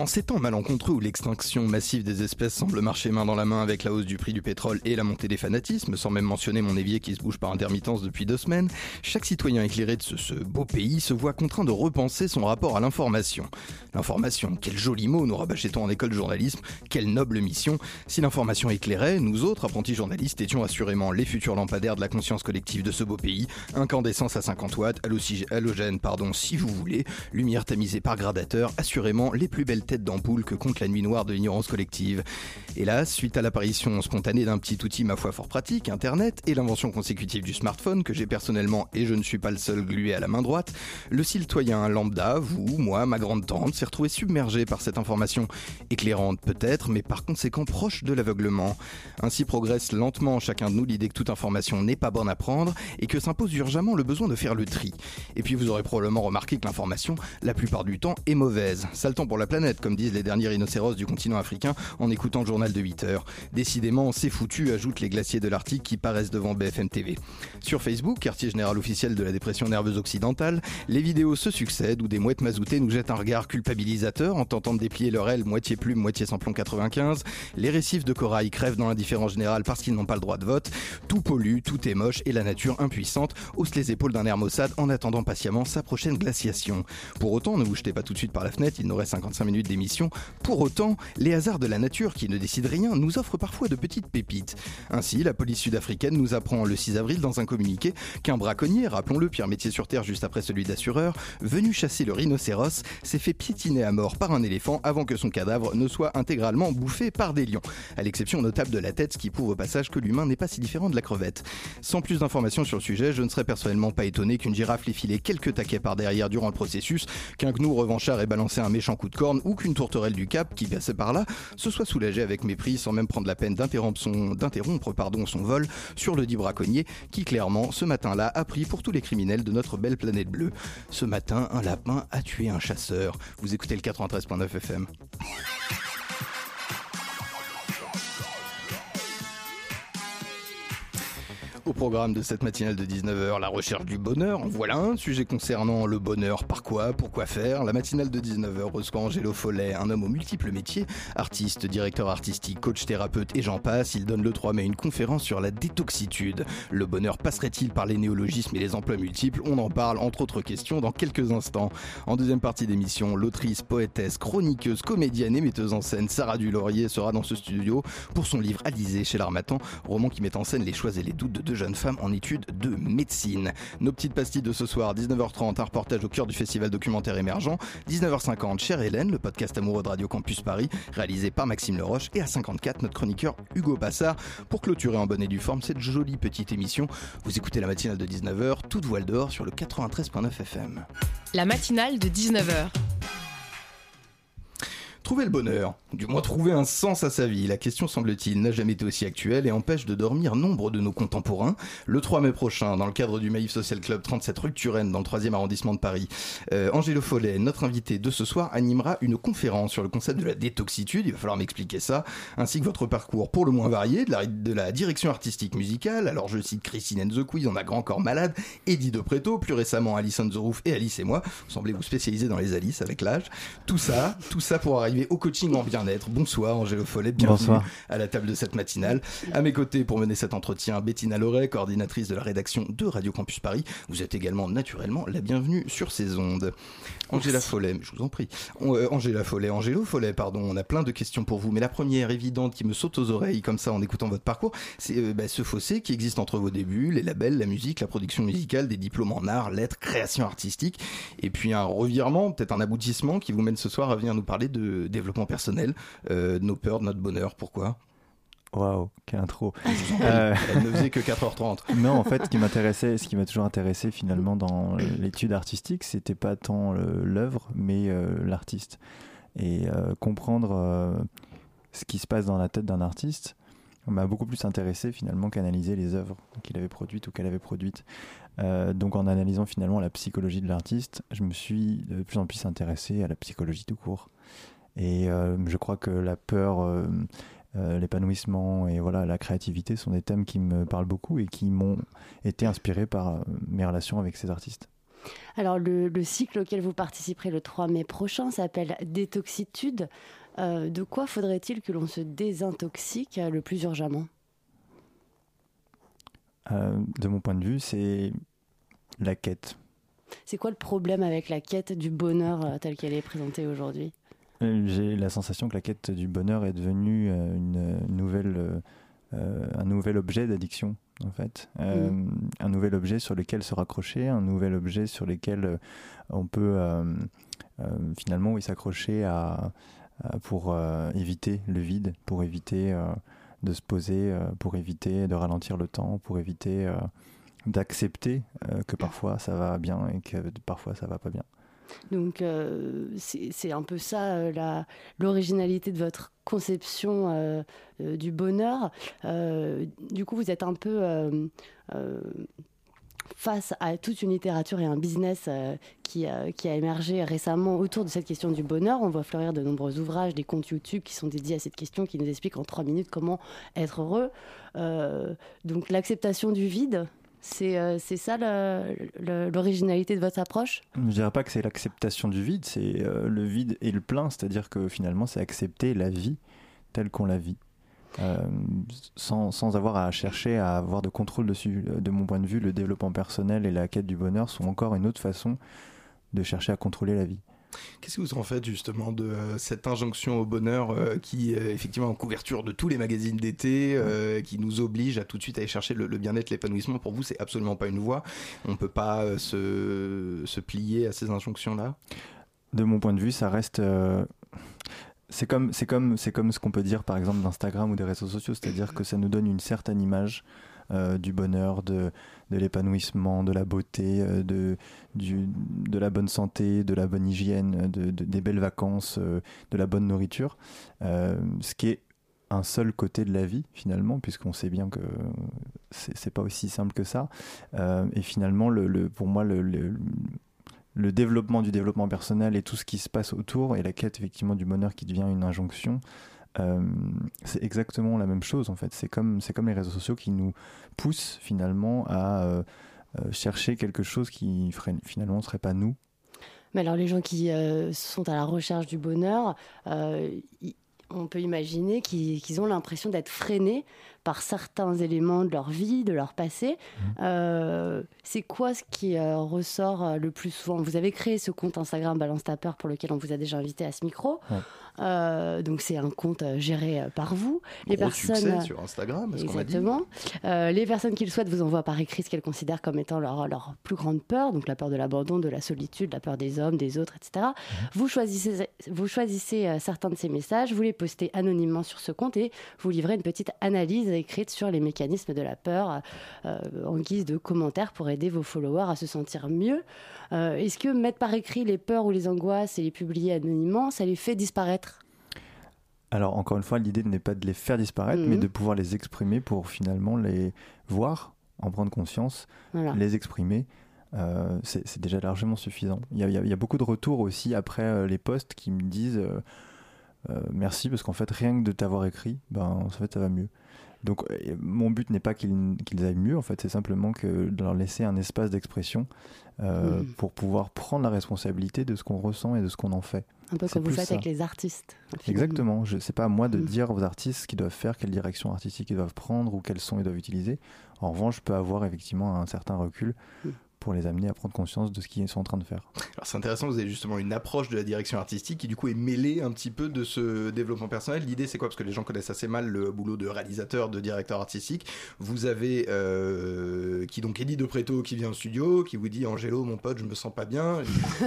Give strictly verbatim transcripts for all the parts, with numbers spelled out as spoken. En ces temps malencontreux où l'extinction massive des espèces semble marcher main dans la main avec la hausse du prix du pétrole et la montée des fanatismes, sans même mentionner mon évier qui se bouge par intermittence depuis deux semaines, chaque citoyen éclairé de ce, ce beau pays se voit contraint de repenser son rapport à l'information. L'information, quel joli mot nous rabâchait-on en école de journalisme, quelle noble mission. Si l'information éclairait, nous autres, apprentis journalistes, étions assurément les futurs lampadaires de la conscience collective de ce beau pays, incandescence à cinquante watts, halogène, pardon, si vous voulez, lumière tamisée par gradateur, assurément les plus belles tête d'ampoule que compte la nuit noire de l'ignorance collective. Hélas, suite à l'apparition spontanée d'un petit outil ma foi fort pratique, Internet, et l'invention consécutive du smartphone que j'ai personnellement, et je ne suis pas le seul, glué à la main droite, le citoyen lambda, vous, moi, ma grande-tante, s'est retrouvé submergé par cette information, éclairante peut-être, mais par conséquent proche de l'aveuglement. Ainsi progresse lentement chacun de nous l'idée que toute information n'est pas bonne à prendre et que s'impose urgemment le besoin de faire le tri. Et puis vous aurez probablement remarqué que l'information, la plupart du temps, est mauvaise. Sale temps pour la planète, comme disent les derniers rhinocéros du continent africain en écoutant le journal de huit heures. Décidément, c'est foutu, ajoutent les glaciers de l'Arctique qui paraissent devant B F M T V. Sur Facebook, quartier général officiel de la dépression nerveuse occidentale, les vidéos se succèdent où des mouettes mazoutées nous jettent un regard culpabilisateur en tentant de déplier leur aile moitié plume, moitié sans plomb quatre-vingt-quinze. Les récifs de corail crèvent dans l'indifférence générale parce qu'ils n'ont pas le droit de vote. Tout pollue, tout est moche et la nature impuissante hausse les épaules d'un air maussade en attendant patiemment sa prochaine glaciation. Pour autant, ne vous jetez pas tout de suite par la fenêtre, il nous reste cinquante-cinq minutes d'émission. Pour autant, les hasards de la nature qui ne décident rien nous offrent parfois de petites pépites. Ainsi, la police sud-africaine nous apprend le six avril dans un communiqué qu'un braconnier, rappelons-le, pire métier sur terre juste après celui d'assureur, venu chasser le rhinocéros, s'est fait piétiner à mort par un éléphant avant que son cadavre ne soit intégralement bouffé par des lions. À l'exception notable de la tête, ce qui prouve au passage que l'humain n'est pas si différent de la crevette. Sans plus d'informations sur le sujet, je ne serais personnellement pas étonné qu'une girafe l'ait filé quelques taquets par derrière durant le processus, qu'un gnou revanchard ait balancé un méchant coup de corne ou qu'une tourterelle du Cap qui passait par là se soit soulagée avec mépris sans même prendre la peine d'interrompre son, d'interrompre, pardon, son vol sur le dit braconnier qui clairement ce matin-là a pris pour tous les criminels de notre belle planète bleue. Ce matin, un lapin a tué un chasseur. Vous écoutez le quatre-vingt-treize neuf F M. Au programme de cette matinale de dix-neuf heures, la recherche du bonheur, en voilà un sujet concernant le bonheur, par quoi, pourquoi faire. La matinale de dix-neuf heures reçoit Angelo Follet, un homme aux multiples métiers, artiste, directeur artistique, coach, thérapeute et j'en passe. Il donne le trois mai une conférence sur la détoxitude. Le bonheur passerait-il par les néologismes et les emplois multiples? On en parle, entre autres questions, dans quelques instants. En deuxième partie d'émission, l'autrice, poétesse, chroniqueuse, comédienne et metteuse en scène Sarah Dulaurier sera dans ce studio pour son livre Alizée chez L'Harmattan, roman qui met en scène les choix et les doutes de deux jeune femme en études de médecine. Nos petites pastilles de ce soir, dix-neuf heures trente, un reportage au cœur du festival documentaire émergent, dix-neuf heures cinquante, Chère Helene, le podcast amoureux de Radio Campus Paris, réalisé par Maxime le Roch, et à cinquante-quatre, notre chroniqueur Hugo Passard. Pour clôturer en bonne et due forme cette jolie petite émission, vous écoutez la matinale de dix-neuf heures, toute voile dehors sur le quatre-vingt-treize neuf F M. La matinale de dix-neuf heures. Trouver le bonheur, du moins trouver un sens à sa vie, la question semble-t-il n'a jamais été aussi actuelle et empêche de dormir nombre de nos contemporains. Le trois mai prochain, dans le cadre du Maïf Social Club trente-sept rue de Turenne, dans le troisième arrondissement de Paris, euh, Angelo Follet, notre invité de ce soir, animera une conférence sur le concept de la détoxitude, il va falloir m'expliquer ça, ainsi que votre parcours pour le moins varié, de la, de la direction artistique musicale, alors je cite Christine and the Queens, on a Grand Corps Malade, Eddie de Pretto, plus récemment Alice on the Roof et Alice et moi, vous semblez vous spécialiser dans les Alice avec l'âge, tout ça, tout ça pour arriver au coaching en bien-être. Bonsoir Angelo Follet, bienvenue Bonsoir. À la table de cette matinale. À mes côtés pour mener cet entretien, Bettina Loret, coordinatrice de la rédaction de Radio Campus Paris. Vous êtes également naturellement la bienvenue sur ces ondes. Angela Merci. Follet, je vous en prie. Euh, Angela Follet, Angelo Follet, pardon, on a plein de questions pour vous, mais la première évidente qui me saute aux oreilles comme ça en écoutant votre parcours, c'est euh, bah, ce fossé qui existe entre vos débuts, les labels, la musique, la production musicale, des diplômes en art, lettres, création artistique, et puis un revirement, peut-être un aboutissement qui vous mène ce soir à venir nous parler de développement personnel, euh, nos peurs, notre bonheur, pourquoi? Waouh, quelle intro. euh... Elle ne faisait que quatre heures trente. Non, en fait, ce qui m'intéressait, ce qui m'a toujours intéressé finalement dans l'étude artistique, c'était pas tant l'œuvre, mais euh, l'artiste. Et euh, comprendre euh, ce qui se passe dans la tête d'un artiste m'a beaucoup plus intéressé finalement qu'analyser les œuvres qu'il avait produites ou qu'elle avait produites. Euh, donc en analysant finalement la psychologie de l'artiste, je me suis de plus en plus intéressé à la psychologie tout court. Et euh, je crois que la peur, euh, euh, l'épanouissement et voilà, la créativité sont des thèmes qui me parlent beaucoup et qui m'ont été inspirés par mes relations avec ces artistes. Alors le, le cycle auquel vous participerez le trois mai prochain s'appelle « Détoxitude ». Euh, de quoi faudrait-il que l'on se désintoxique le plus urgemment ? euh, De mon point de vue, c'est la quête. C'est quoi le problème avec la quête du bonheur euh, telle qu'elle est présentée aujourd'hui ? euh, J'ai la sensation que la quête du bonheur est devenue euh, une, une nouvelle, euh, un nouvel objet d'addiction. En fait, euh, mmh. un nouvel objet sur lequel se raccrocher, un nouvel objet sur lequel on peut euh, euh, finalement oui, s'accrocher à, à, pour euh, éviter le vide, pour éviter euh, de se poser, euh, pour éviter de ralentir le temps, pour éviter euh, d'accepter euh, que parfois ça va bien et que parfois ça va pas bien. Donc euh, c'est, c'est un peu ça euh, la, l'originalité de votre conception euh, euh, du bonheur. Euh, du coup vous êtes un peu euh, euh, face à toute une littérature et un business euh, qui, euh, qui a émergé récemment autour de cette question du bonheur. On voit fleurir de nombreux ouvrages, des comptes YouTube qui sont dédiés à cette question, qui nous expliquent en trois minutes comment être heureux. Euh, donc l'acceptation du vide. C'est, euh, c'est ça le, le, l'originalité de votre approche ? Je ne dirais pas que c'est l'acceptation du vide, c'est euh, le vide et le plein, c'est-à-dire que finalement c'est accepter la vie telle qu'on la vit, euh, sans, sans avoir à chercher à avoir de contrôle dessus. De mon point de vue, le développement personnel et la quête du bonheur sont encore une autre façon de chercher à contrôler la vie. Qu'est-ce que vous en faites justement de euh, cette injonction au bonheur euh, qui est euh, effectivement en couverture de tous les magazines d'été, euh, qui nous oblige à tout de suite aller chercher le, le bien-être, l'épanouissement? Pour vous, c'est absolument pas une voie. On peut pas euh, se, se plier à ces injonctions-là. De mon point de vue, ça reste... Euh... C'est comme, c'est comme, c'est comme ce qu'on peut dire par exemple d'Instagram ou des réseaux sociaux, c'est-à-dire que ça nous donne une certaine image euh, du bonheur, de, de l'épanouissement, de la beauté, euh, de, du, de la bonne santé, de la bonne hygiène, de, de, des belles vacances, euh, de la bonne nourriture, euh, ce qui est un seul côté de la vie finalement, puisqu'on sait bien que c'est, c'est pas aussi simple que ça. Euh, et finalement, le, le, pour moi, le... le, le Le développement du développement personnel et tout ce qui se passe autour et la quête effectivement du bonheur qui devient une injonction, euh, c'est exactement la même chose en fait. C'est comme, c'est comme les réseaux sociaux qui nous poussent finalement à euh, chercher quelque chose qui ferait, finalement ne serait pas nous. Mais alors les gens qui euh, sont à la recherche du bonheur, euh, y... on peut imaginer qu'ils, qu'ils ont l'impression d'être freinés par certains éléments de leur vie, de leur passé. Mmh. Euh, c'est quoi ce qui euh, ressort le plus souvent ? Vous avez créé ce compte Instagram Balance ta peur pour lequel on vous a déjà invité à ce micro. Ouais. Euh, donc c'est un compte géré par vous. Les Gros personnes succès sur Instagram, est-ce exactement. Qu'on a dit euh, les personnes qui le souhaitent vous envoient par écrit ce qu'elles considèrent comme étant leur, leur plus grande peur, donc la peur de l'abandon, de la solitude, la peur des hommes, des autres, et cetera. Mmh. Vous choisissez, vous choisissez euh, certains de ces messages, vous les postez anonymement sur ce compte et vous livrez une petite analyse écrite sur les mécanismes de la peur euh, en guise de commentaires pour aider vos followers à se sentir mieux. Euh, est-ce que mettre par écrit les peurs ou les angoisses et les publier anonymement, ça les fait disparaître ? Alors encore une fois, l'idée n'est pas de les faire disparaître, mmh. mais de pouvoir les exprimer pour finalement les voir, en prendre conscience, voilà. les exprimer. Euh, c'est, c'est déjà largement suffisant. Il y, a, il y a beaucoup de retours aussi après euh, les posts qui me disent... Euh, Euh, merci parce qu'en fait rien que de t'avoir écrit, ben en fait ça va mieux. Donc euh, mon but n'est pas qu'ils, qu'ils aillent mieux en fait, c'est simplement que de leur laisser un espace d'expression euh, mmh. pour pouvoir prendre la responsabilité de ce qu'on ressent et de ce qu'on en fait. Un peu comme vous faites ça. Avec les artistes. Exactement, je, c'est pas à moi de mmh. dire aux artistes ce qu'ils doivent faire, quelle direction artistique ils doivent prendre ou quels sons ils doivent utiliser. En revanche, je peux avoir effectivement un certain recul mmh. pour les amener à prendre conscience de ce qu'ils sont en train de faire. Alors c'est intéressant, vous avez justement une approche de la direction artistique qui du coup est mêlée un petit peu de ce développement personnel. L'idée c'est quoi ? Parce que les gens connaissent assez mal le boulot de réalisateur, de directeur artistique. Vous avez euh, qui donc Eddie de Pretto qui vient au studio, qui vous dit Angelo mon pote je me sens pas bien,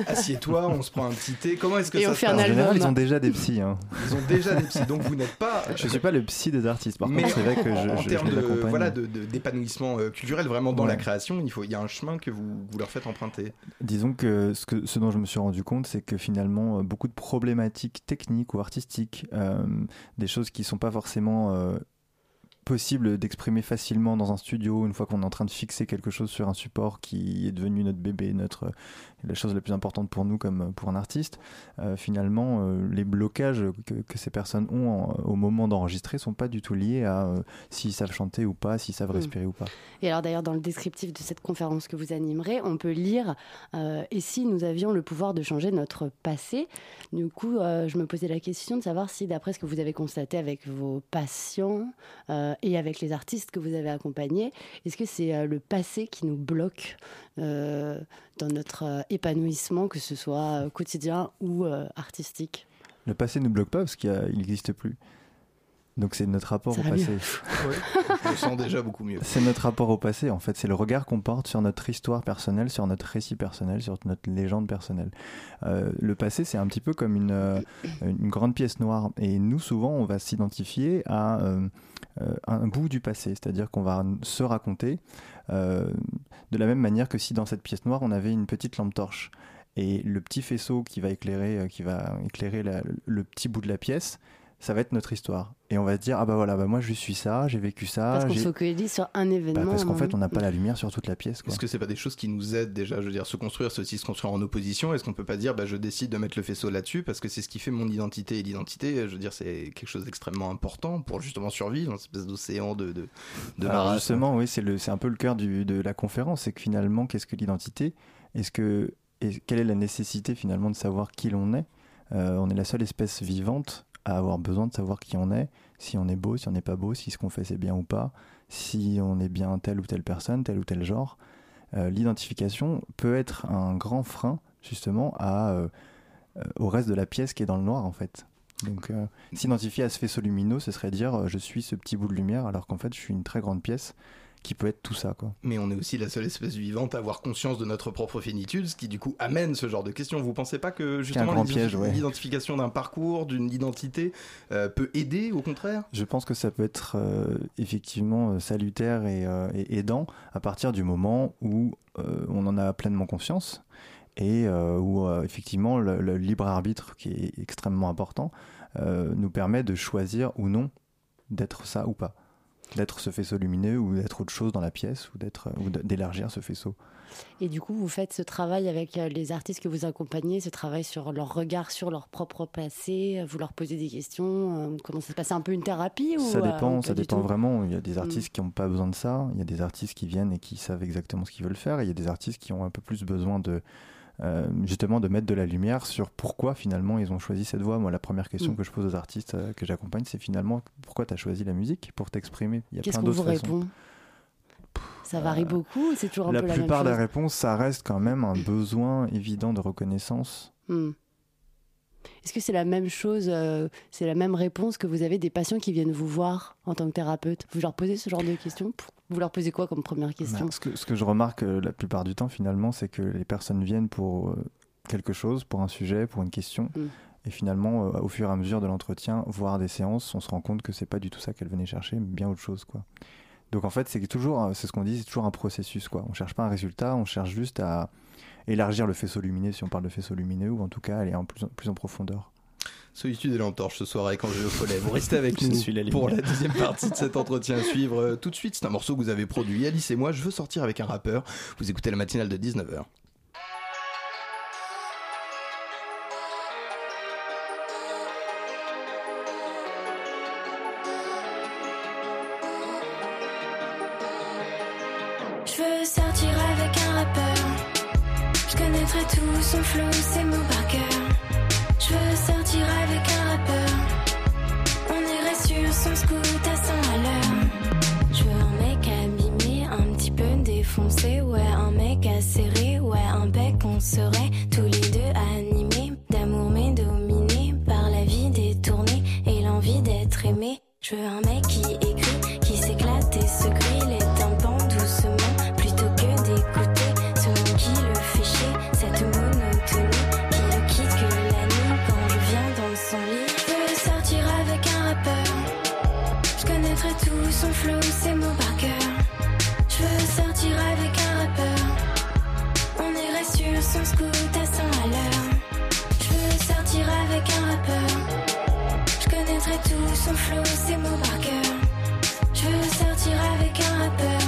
assieds-toi, on se prend un petit thé. Comment est-ce que et ça se passe ? En général ils ont déjà des psys. Hein. Ils ont déjà des psys, donc vous n'êtes pas... Je suis pas le psy des artistes par contre, c'est vrai que je, en je, termes je de, voilà, de, de, d'épanouissement culturel vraiment dans ouais. la création, il, faut, il y a un chemin que vous vous, vous leur faites emprunter? Disons que ce, que ce dont je me suis rendu compte, c'est que finalement, beaucoup de problématiques techniques ou artistiques, euh, des choses qui ne sont pas forcément... Euh, possible d'exprimer facilement dans un studio une fois qu'on est en train de fixer quelque chose sur un support qui est devenu notre bébé, notre, la chose la plus importante pour nous comme pour un artiste. Euh, finalement, euh, les blocages que, que ces personnes ont en, au moment d'enregistrer ne sont pas du tout liés à euh, s'ils savent chanter ou pas, s'ils savent respirer mmh. ou pas. Et alors d'ailleurs, dans le descriptif de cette conférence que vous animerez, on peut lire euh, « Et si nous avions le pouvoir de changer notre passé ?» Du coup, euh, je me posais la question de savoir si, d'après ce que vous avez constaté avec vos patients... Euh, et avec les artistes que vous avez accompagnés, est-ce que c'est le passé qui nous bloque euh, dans notre épanouissement, que ce soit quotidien ou euh, artistique? Le passé ne nous bloque pas parce qu'il n'existe plus. Donc c'est notre rapport ça au passé. Ouais, je le sens déjà beaucoup mieux. C'est notre rapport au passé, en fait. C'est le regard qu'on porte sur notre histoire personnelle, sur notre récit personnel, sur notre légende personnelle. Euh, le passé, c'est un petit peu comme une, euh, une grande pièce noire. Et nous, souvent, on va s'identifier à euh, euh, un bout du passé. C'est-à-dire qu'on va se raconter euh, de la même manière que si dans cette pièce noire, on avait une petite lampe torche. Et le petit faisceau qui va éclairer, qui va éclairer la, le petit bout de la pièce... ça va être notre histoire. Et on va se dire, ah bah voilà, bah moi je suis ça, j'ai vécu ça. Parce qu'on se focalise sur un événement. Bah parce qu'en fait, on n'a pas la lumière sur toute la pièce, quoi. Est-ce que c'est pas des choses qui nous aident déjà, je veux dire, se construire, ceci se construire en opposition? Est-ce qu'on peut pas dire, bah je décide de mettre le faisceau là-dessus parce que c'est ce qui fait mon identité, et l'identité, je veux dire, c'est quelque chose d'extrêmement important pour justement survivre dans cette espèce d'océan de, de, de marasme. Justement, oui, c'est, le, c'est un peu le cœur du, de la conférence, c'est que finalement, qu'est-ce que l'identité? Est-ce que, et quelle est la nécessité finalement de savoir qui l'on est? euh, On est la seule espèce vivante à avoir besoin de savoir qui on est, si on est beau, si on n'est pas beau, si ce qu'on fait c'est bien ou pas, si on est bien telle ou telle personne, tel ou tel genre. Euh, l'identification peut être un grand frein justement à, euh, au reste de la pièce qui est dans le noir en fait. Donc euh, s'identifier à ce faisceau lumineux, ce serait dire euh, je suis ce petit bout de lumière alors qu'en fait je suis une très grande pièce qui peut être tout ça, quoi. Mais on est aussi la seule espèce vivante à avoir conscience de notre propre fénitude, ce qui du coup amène ce genre de questions. Vous pensez pas que justement piège, ouais. l'identification d'un parcours, d'une identité euh, peut aider au contraire? Je pense que ça peut être euh, effectivement salutaire et, euh, et aidant à partir du moment où euh, on en a pleinement conscience et euh, où euh, effectivement le, le libre arbitre qui est extrêmement important euh, nous permet de choisir ou non d'être ça ou pas. D'être ce faisceau lumineux ou d'être autre chose dans la pièce ou, d'être, ou d'élargir ce faisceau. Et du coup, vous faites ce travail avec les artistes que vous accompagnez, ce travail sur leur regard, sur leur propre passé, vous leur posez des questions, comment ça se passe? C'est un peu une thérapie ou, Ça dépend, euh, ça dépend vraiment. Il y a des artistes mmh. qui n'ont pas besoin de ça, il y a des artistes qui viennent et qui savent exactement ce qu'ils veulent faire, et il y a des artistes qui ont un peu plus besoin de... Euh, justement de mettre de la lumière sur pourquoi finalement ils ont choisi cette voie. Moi la première question mmh. que je pose aux artistes euh, que j'accompagne, c'est finalement pourquoi tu as choisi la musique pour t'exprimer. Il y a Qu'est-ce plein d'autres façons. Qu'est-ce qu'on vous répond? Pff, Ça varie euh, beaucoup, c'est toujours un la peu la même chose. La plupart des réponses, ça reste quand même un besoin évident de reconnaissance. Mmh. Est-ce que c'est la même chose, euh, c'est la même réponse que vous avez des patients qui viennent vous voir en tant que thérapeute? Vous leur posez ce genre de questions? Vous leur posez quoi comme première question? Ben, ce, que, ce que je remarque euh, la plupart du temps finalement, c'est que les personnes viennent pour euh, quelque chose, pour un sujet, pour une question. Mm. Et finalement, euh, au fur et à mesure de l'entretien, voire des séances, on se rend compte que c'est pas du tout ça qu'elles venaient chercher, mais bien autre chose, quoi. Donc en fait, c'est toujours, c'est ce qu'on dit, c'est toujours un processus, quoi. On cherche pas un résultat, on cherche juste à élargir le faisceau lumineux, si on parle de faisceau lumineux, ou en tout cas aller en plus en, plus en profondeur. Solitude et l'entorche ce soir avec Angelo Follet. Vous restez avec nous pour la deuxième partie de cet entretien à suivre. Tout de suite, c'est un morceau que vous avez produit, Alice et moi, je veux sortir avec un rappeur. Vous écoutez la matinale de dix-neuf heures. Je veux sortir avec un rappeur. Je connaîtrai tout son flow, ses mots par cœur. Je veux sortir avec un rappeur. On irait sur son scoot à cent à l'heure. Je veux un mec abîmé, un petit peu défoncé. Ouais, un mec acéré, ouais, un bec qu'on serait tous les deux animés d'amour, mais dominés par la vie détournée et l'envie d'être aimé. Je veux un mec qui écrit, qui s'éclate et se grille les tympans doucement plutôt que d'écouter celui qui le fait chier, cette monotonie qui le quitte que la nuit. Je veux sortir avec un rappeur. Je connaîtrai tout son flow, ses mots par cœur. Je veux sortir avec un rappeur. sans scout à cent à l'heure. Je veux sortir avec un rappeur. Je connaîtrai tout son flow, ses mots par cœur. Je veux sortir avec un rappeur.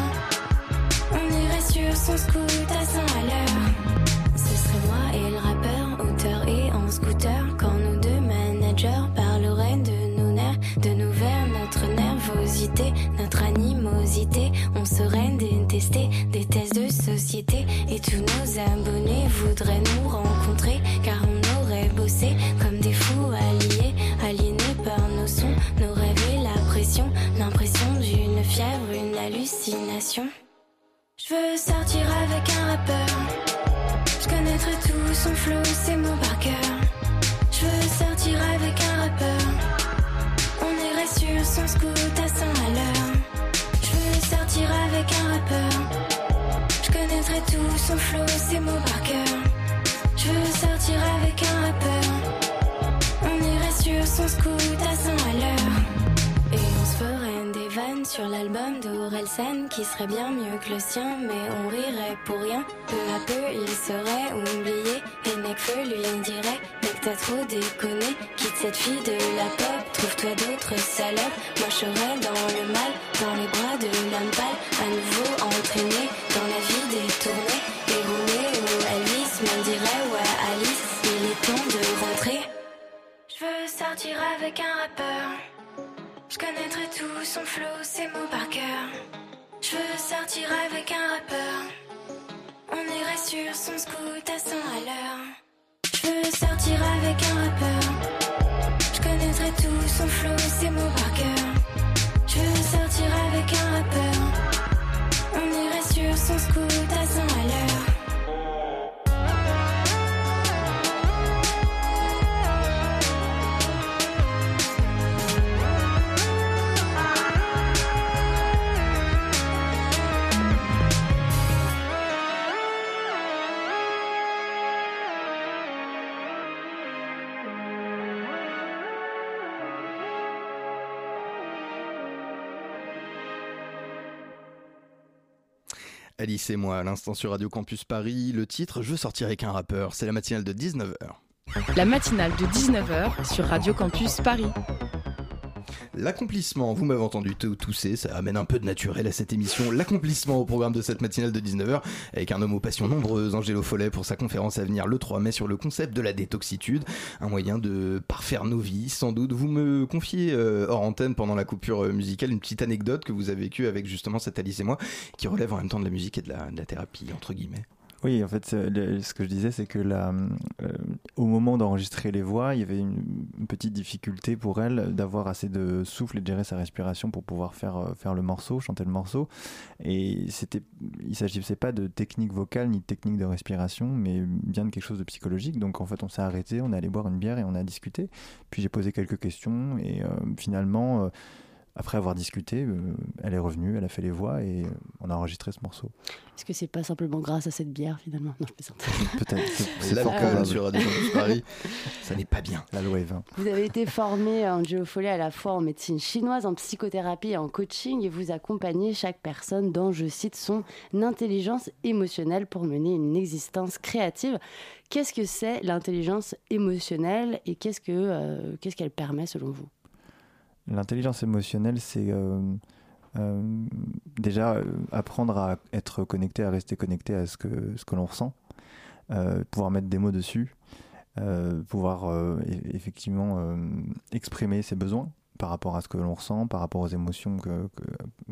On irait sur son scout à cent à l'heure. Ce serait moi et le rappeur, auteur et en scooter. Quand nous deux managers parleraient de nos nerfs, de nos vers, notre nervosité, notre animosité. On serait détestés, des tests de société. Et tous nos abonnés voudraient nous rencontrer, car on aurait bossé comme des fous alliés, aliénés par nos sons, nos rêves et la pression. L'impression d'une fièvre, une hallucination. Je veux sortir avec un rappeur. Je connaîtrai tout son flow, ses mots par cœur. Je veux sortir avec un rappeur. On irait sur son scout à cent à l'heure. Je veux sortir avec un rappeur. Je connaîtrai tout son flow, ses mots par cœur. Je veux sortir avec un rappeur. On irait sur son scout à cent à l'heure. Et on se ferait des vannes sur l'album d'Orelsan qui serait bien mieux que le sien, mais on rirait pour rien. Peu à peu, il serait oublié et Nekfeu lui dirait: mec, t'as trop déconné, quitte cette fille de la pop, trouve-toi d'autres salopes. Moi, je serais dans le mal, dans les bras de l'âme pâle, à nouveau entraîné dans la vie détournée. Et roulé ou Alice, me dirait: ouais, Alice, il est temps de rentrer. Je veux sortir avec un rappeur. Je connaîtrai tout son flow, ses mots par cœur. Je veux sortir avec un rappeur. On irait sur son scout à cent à l'heure. Je veux sortir avec un rappeur. Je connaîtrai tout son flow, ses mots par cœur. Je veux sortir avec un rappeur. On irait sur son scout à cent à l'heure. Alice et moi, à l'instant sur Radio Campus Paris, le titre « Je veux sortir avec un rappeur », c'est la matinale de dix-neuf heures. La matinale de dix-neuf heures sur Radio Campus Paris. L'accomplissement, vous m'avez entendu tousser, ça amène un peu de naturel à cette émission. L'accomplissement au programme de cette matinale de dix-neuf heures avec un homme aux passions nombreuses, Angelo Follet, pour sa conférence à venir le trois mai sur le concept de la détoxitude, un moyen de parfaire nos vies sans doute. Vous me confiez euh, hors antenne pendant la coupure musicale une petite anecdote que vous avez vécue avec justement cette Alice et moi qui relève en même temps de la musique et de la, de la thérapie entre guillemets. Oui, en fait, ce que je disais, c'est que la, euh, au moment d'enregistrer les voix, il y avait une, une petite difficulté pour elle d'avoir assez de souffle et de gérer sa respiration pour pouvoir faire, faire le morceau, chanter le morceau. Et c'était, il ne s'agissait pas de technique vocale ni de technique de respiration, mais bien de quelque chose de psychologique. Donc en fait, on s'est arrêté, on est allé boire une bière et on a discuté. Puis j'ai posé quelques questions et euh, finalement... Euh, Après avoir discuté, elle est revenue, elle a fait les voix et on a enregistré ce morceau. Est-ce que c'est pas simplement grâce à cette bière finalement ? Non, je plaisante. Peut-être. C'est, c'est la loi sur Radio Campus Paris. Ça n'est pas bien. La loi est vingt. Vous avez été formé, Angelo Follet, à la fois en médecine chinoise, en psychothérapie et en coaching, et vous accompagnez chaque personne dans, je cite, son intelligence émotionnelle pour mener une existence créative. Qu'est-ce que c'est l'intelligence émotionnelle et qu'est-ce que euh, qu'est-ce qu'elle permet selon vous ? L'intelligence émotionnelle, c'est euh, euh, déjà euh, apprendre à être connecté, à rester connecté à ce que, ce que l'on ressent, euh, pouvoir mettre des mots dessus, euh, pouvoir euh, effectivement euh, exprimer ses besoins par rapport à ce que l'on ressent, par rapport aux émotions que, que,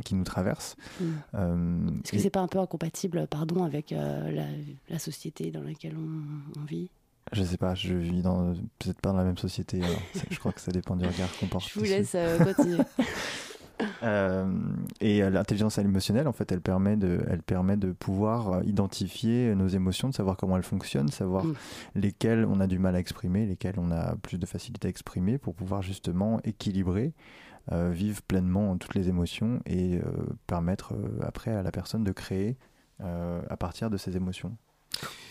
qui nous traversent. Mmh. Euh, Est-ce que et... c'est pas un peu incompatible, pardon, avec euh, la, la société dans laquelle on, on vit ? Je sais pas, je vis dans, peut-être pas dans la même société, alors je crois que ça dépend du regard qu'on porte. Je vous dessus. laisse euh, continuer. euh, et l'intelligence émotionnelle, en fait, elle permet, de, elle permet de pouvoir identifier nos émotions, de savoir comment elles fonctionnent, savoir mmh. lesquelles on a du mal à exprimer, lesquelles on a plus de facilité à exprimer pour pouvoir justement équilibrer, euh, vivre pleinement toutes les émotions et euh, permettre euh, après à la personne de créer euh, à partir de ses émotions.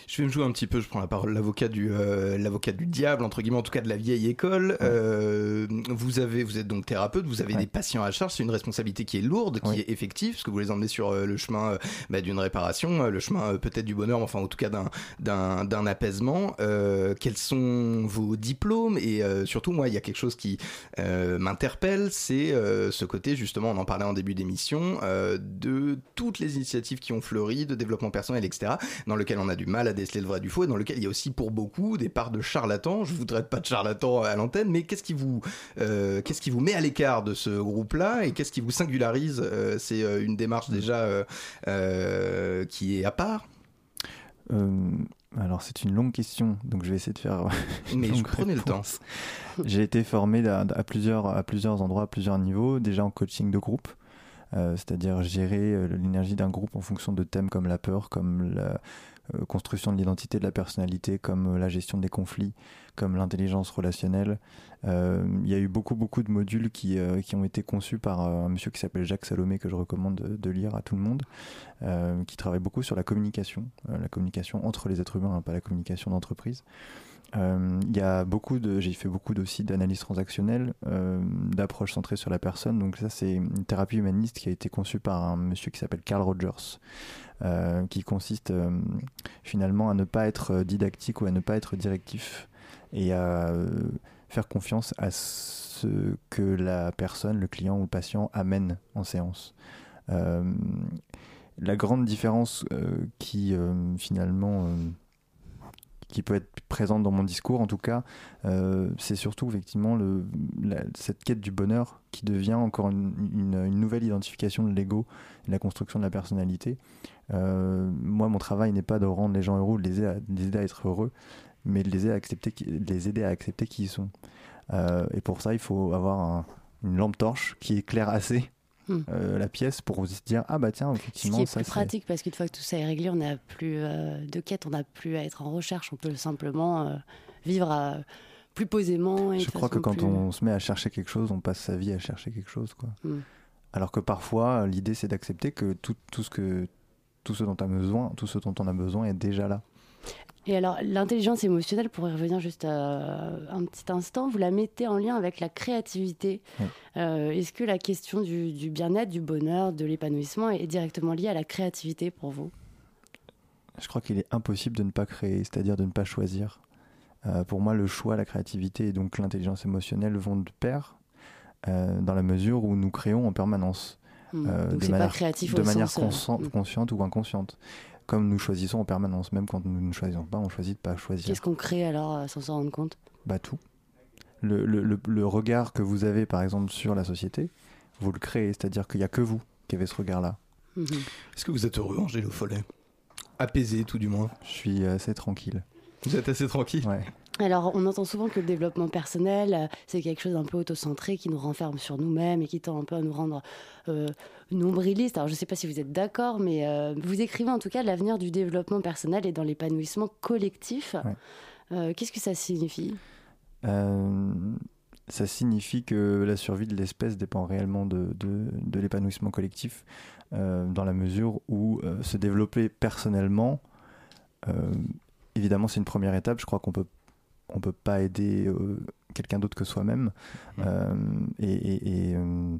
Je vais me jouer un petit peu, je prends la parole, l'avocat du, euh, l'avocat du diable, entre guillemets, en tout cas de la vieille école. Ouais. Euh, vous, avez, vous êtes donc thérapeute, vous avez ouais. des patients à charge, c'est une responsabilité qui est lourde, qui ouais. est effective, parce que vous les emmenez sur euh, le chemin euh, bah, d'une réparation, euh, le chemin euh, peut-être du bonheur, enfin en tout cas d'un, d'un, d'un apaisement. Euh, quels sont vos diplômes? Et euh, surtout, moi, il y a quelque chose qui euh, m'interpelle, c'est euh, ce côté, justement, on en parlait en début d'émission, euh, de toutes les initiatives qui ont fleuri, de développement personnel, et cetera, dans lequel on a du mal à déceler le vrai du faux, et dans lequel il y a aussi pour beaucoup des parts de charlatans. Je ne vous traite pas de charlatans à l'antenne, mais qu'est-ce qui vous, euh, qu'est-ce qui vous met à l'écart de ce groupe-là et qu'est-ce qui vous singularise? euh, C'est euh, une démarche déjà euh, euh, qui est à part. euh, Alors c'est une longue question, donc je vais essayer de faire une mais longue je prenez réponse. Le temps. J'ai été formé à, à, plusieurs, à plusieurs endroits, à plusieurs niveaux, déjà en coaching de groupe. Euh, c'est-à-dire gérer euh, l'énergie d'un groupe en fonction de thèmes comme la peur, comme la euh, construction de l'identité, de la personnalité, comme euh, la gestion des conflits, comme l'intelligence relationnelle. Euh, y a eu beaucoup, beaucoup de modules qui, euh, qui ont été conçus par euh, un monsieur qui s'appelle Jacques Salomé, que je recommande de, de lire à tout le monde, euh, qui travaille beaucoup sur la communication, euh, la communication entre les êtres humains, hein, pas la communication d'entreprise. Euh, y a beaucoup de, j'ai fait beaucoup aussi d'analyse transactionnelle, euh, d'approches centrées sur la personne. Donc ça, c'est une thérapie humaniste qui a été conçue par un monsieur qui s'appelle Carl Rogers, euh, qui consiste euh, finalement à ne pas être didactique ou à ne pas être directif et à euh, faire confiance à ce que la personne, le client ou le patient amène en séance. Euh, la grande différence euh, qui euh, finalement... Euh, qui peut être présente dans mon discours en tout cas, euh, c'est surtout effectivement le, la, cette quête du bonheur qui devient encore une, une, une nouvelle identification de l'ego, de la construction de la personnalité. Euh, moi, mon travail n'est pas de rendre les gens heureux, de les aider à, de les aider à être heureux, mais de les aider à accepter, de les aider à accepter qui ils sont. Euh, et pour ça, il faut avoir un, une lampe torche qui éclaire assez Euh, la pièce pour se dire ah bah tiens effectivement ça c'est plus pratique, parce qu'une fois que tout ça est réglé, on n'a plus euh, de quête, on n'a plus à être en recherche, on peut simplement euh, vivre à, plus posément. Et je crois que quand plus... on se met à chercher quelque chose, on passe sa vie à chercher quelque chose quoi. Mm. Alors que parfois l'idée c'est d'accepter que tout, tout ce que tout ce dont on a besoin, tout ce dont on a besoin est déjà là. Et alors l'intelligence émotionnelle, pour y revenir juste euh, un petit instant, vous la mettez en lien avec la créativité. Oui. Euh, est-ce que la question du, du bien-être, du bonheur, de l'épanouissement est directement liée à la créativité pour vous? Je crois qu'il est impossible de ne pas créer, c'est-à-dire de ne pas choisir. Euh, pour moi, le choix, la créativité et donc l'intelligence émotionnelle vont de pair, euh, dans la mesure où nous créons en permanence. Mmh. Euh, donc de c'est manière, pas créatif de manière consci- mmh. consciente ou inconsciente. Comme nous choisissons en permanence, même quand nous ne choisissons pas, on choisit de ne pas choisir. Qu'est-ce qu'on crée alors euh, sans s'en rendre compte? Bah tout. Le, le, le, le regard que vous avez par exemple sur la société, vous le créez, c'est-à-dire qu'il n'y a que vous qui avez ce regard-là. Mm-hmm. Est-ce que vous êtes heureux, Angelo Follet? Apaisé tout du moins? Je suis assez tranquille. Vous êtes assez tranquille? Ouais. Alors on entend souvent que le développement personnel, c'est quelque chose d'un peu autocentré qui nous renferme sur nous-mêmes et qui tend un peu à nous rendre... Euh, nombriliste. Alors je ne sais pas si vous êtes d'accord, mais euh, vous écrivez en tout cas l'avenir du développement personnel et dans l'épanouissement collectif. Ouais. Euh, qu'est-ce que ça signifie ? euh, Ça signifie que la survie de l'espèce dépend réellement de, de, de l'épanouissement collectif, euh, dans la mesure où euh, se développer personnellement, euh, évidemment c'est une première étape. Je crois qu'on peut on peut pas aider euh, quelqu'un d'autre que soi-même. Mmh. euh, et, et, et euh,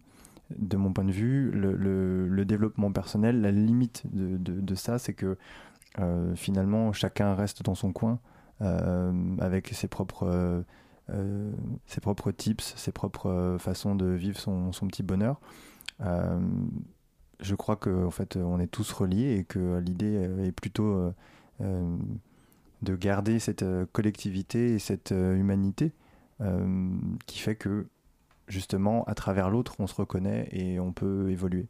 de mon point de vue, le, le, le développement personnel, la limite de, de, de ça, c'est que euh, finalement, chacun reste dans son coin, euh, avec ses propres, euh, ses propres tips, ses propres façons de vivre son, son petit bonheur. Euh, je crois qu'en fait, on est tous reliés et que l'idée est plutôt euh, euh, de garder cette collectivité et cette humanité euh, qui fait que justement, à travers l'autre, on se reconnaît et on peut évoluer.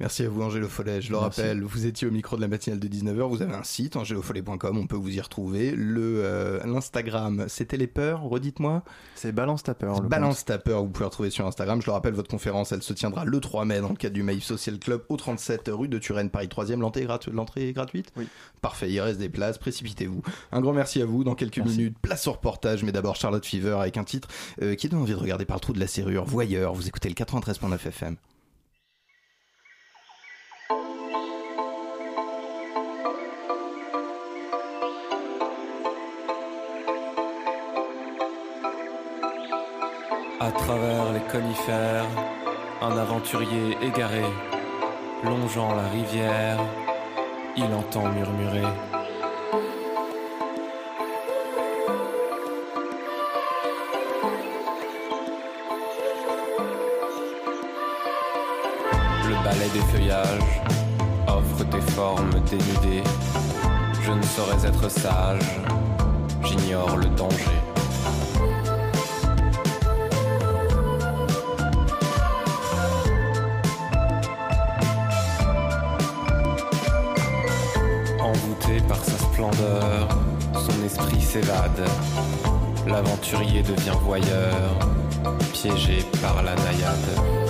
Merci à vous, Angelo Follet. Je le Merci. rappelle, vous étiez au micro de la matinale de dix-neuf heures. Vous avez un site, angelo follet point com, on peut vous y retrouver. Le, euh, l'Instagram, c'était les peurs, redites-moi. C'est Balance ta peur. Balance ta peur, vous pouvez le retrouver sur Instagram. Je le rappelle, votre conférence, elle se tiendra le trois mai dans le cadre du Maïf Social Club au trente-sept rue de Turenne, Paris troisième. L'entrée est, gratu- l'entrée est gratuite ? Oui. Parfait, il reste des places, précipitez-vous. Un grand merci à vous. Dans quelques merci. minutes, place au reportage, mais d'abord Charlotte Fueur avec un titre euh, qui donne envie de regarder par le trou de la serrure. Voyeur, vous écoutez le quatre-vingt-treize neuf F M. À travers les conifères, un aventurier égaré, longeant la rivière, il entend murmurer. Le balai des feuillages offre des formes dénudées. Je ne saurais être sage, j'ignore le danger. Par sa splendeur, son esprit s'évade. L'aventurier devient voyeur, piégé par la naïade.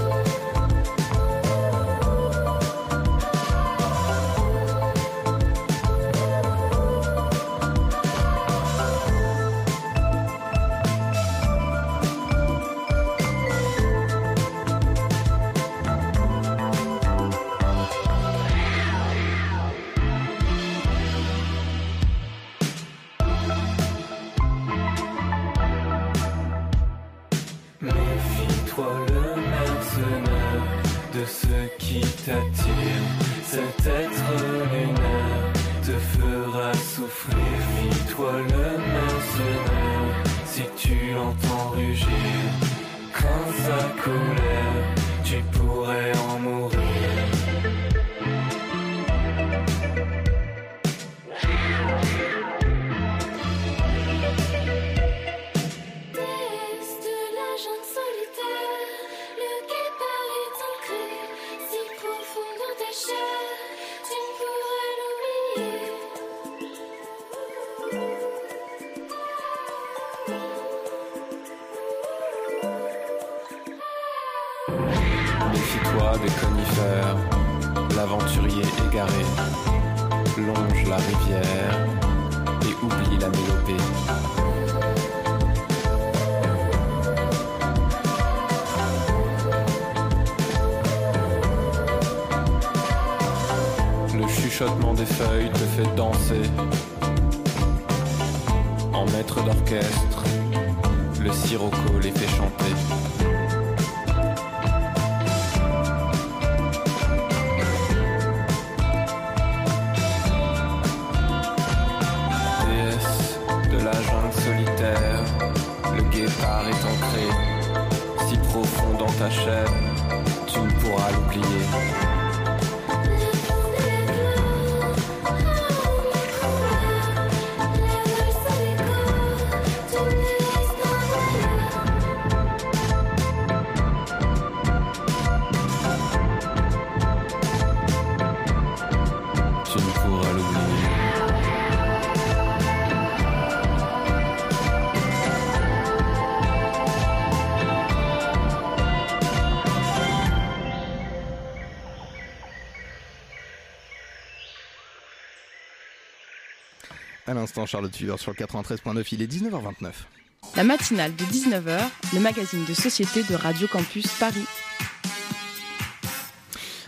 Instant Charlotte Fueur sur le quatre-vingt-treize neuf, il est dix-neuf heures vingt-neuf. La matinale de dix-neuf heures, le magazine de société de Radio Campus Paris.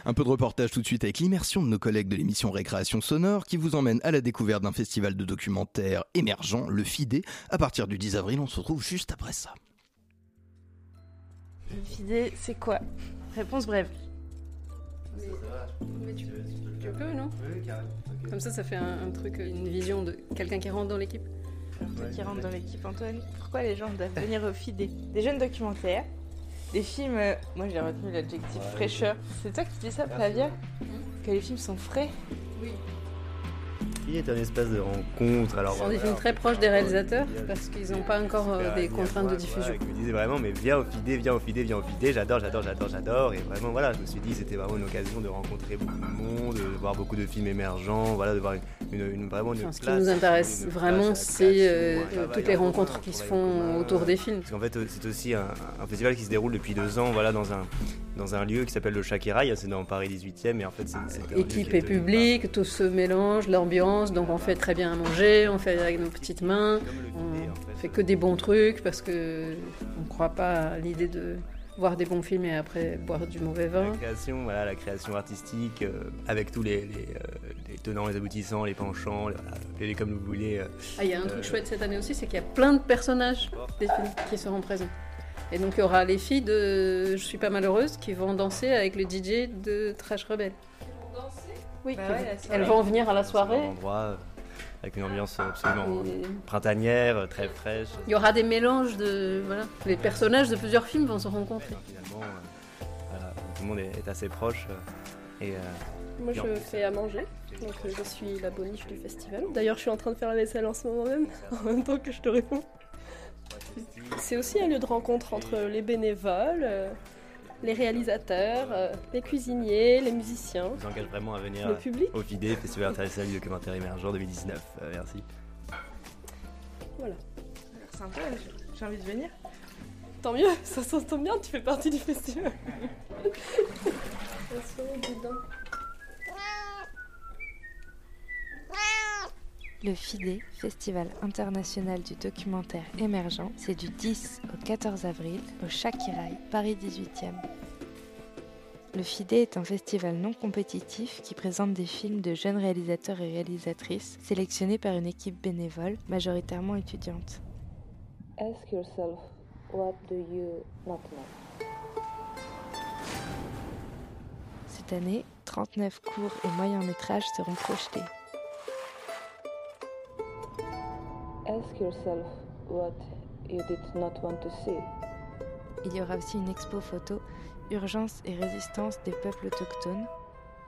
Un peu de reportage tout de suite avec l'immersion de nos collègues de l'émission Récréation Sonore qui vous emmène à la découverte d'un festival de documentaires émergent, le FIDÉ. À partir du dix avril, on se retrouve juste après ça. Le FIDÉ, c'est quoi ? Réponse brève. Mais, mais tu, tu peux, non ? Oui, carrément. Comme ça, ça fait un, un truc, une vision de quelqu'un qui rentre dans l'équipe. Alors, toi qui rentre dans l'équipe, Antoine, pourquoi les gens doivent venir au FIDÉ ? Des jeunes documentaires, des films... Euh, moi, j'ai retenu l'adjectif ouais, fraîcheur. C'est toi qui dis ça, Flavia ? Que les films sont frais ? Oui. Il est un espace de rencontre. Alors, ce sont des films très proches des réalisateurs parce qu'ils n'ont pas encore euh, des contraintes de diffusion. Voilà, je me disais vraiment, mais viens au FIDÉ, viens au FIDÉ, viens au FIDÉ, j'adore, j'adore, j'adore, j'adore. Et vraiment, voilà, je me suis dit, c'était vraiment une occasion de rencontrer beaucoup de monde, de voir beaucoup de films émergents, voilà, de voir une, une, une, vraiment une enfin, ce place. Ce qui nous intéresse vraiment, c'est euh, euh, toutes les rencontres qui se font autour des films. Parce qu'en fait, c'est aussi un, un festival qui se déroule depuis deux ans, voilà, dans un... dans un lieu qui s'appelle le Chakirai, c'est dans Paris dix-huitième, et en fait c'est, c'est équipe et public, pas... tout se mélange, l'ambiance, donc on fait très bien à manger, on fait avec nos petites mains, on fait que des bons trucs parce que on ne croit pas à l'idée de voir des bons films et après boire du mauvais vin. La création, voilà, la création artistique euh, avec tous les, les, euh, les tenants, les aboutissants, les penchants, appelez-les comme vous voulez. Euh, ah, il y a un euh, truc chouette cette année aussi, c'est qu'il y a plein de personnages des films qui seront présents. Et donc il y aura les filles de Je suis pas malheureuse qui vont danser avec le D J de Trash Rebelle. Qui vont danser ? Oui, bah ouais, elles vont venir à la soirée. C'est un endroit avec une ambiance absolument et... printanière, très fraîche. Il y aura des mélanges de... Voilà. Les personnages de plusieurs films vont se rencontrer. Ouais, ben finalement, euh, voilà, tout le monde est assez proche. Et, euh, Moi je fais à manger, donc euh, je suis la boniche du festival. D'ailleurs je suis en train de faire la vaisselle en ce moment même, en même temps que je te réponds. C'est aussi un lieu de rencontre entre les bénévoles, euh, les réalisateurs, euh, les cuisiniers, les musiciens. Je vous engage vraiment à venir au FIDÉ, Festival International du Documentaire Émergent deux mille dix-neuf. Euh, merci. Voilà. Ça a l'air sympa, j'ai envie de venir. Tant mieux, ça s'entend bien, tu fais partie du festival. Le FIDÉ, Festival International du Documentaire Émergent, c'est du dix au quatorze avril au Chakirai, Paris dix-huitième. Le FIDÉ est un festival non compétitif qui présente des films de jeunes réalisateurs et réalisatrices sélectionnés par une équipe bénévole, majoritairement étudiante. Ask yourself, what do you not know? Cette année, trente-neuf courts et moyens-métrages seront projetés. Ask yourself what you did not want to see. Il y aura aussi une expo photo Urgence et résistance des peuples autochtones.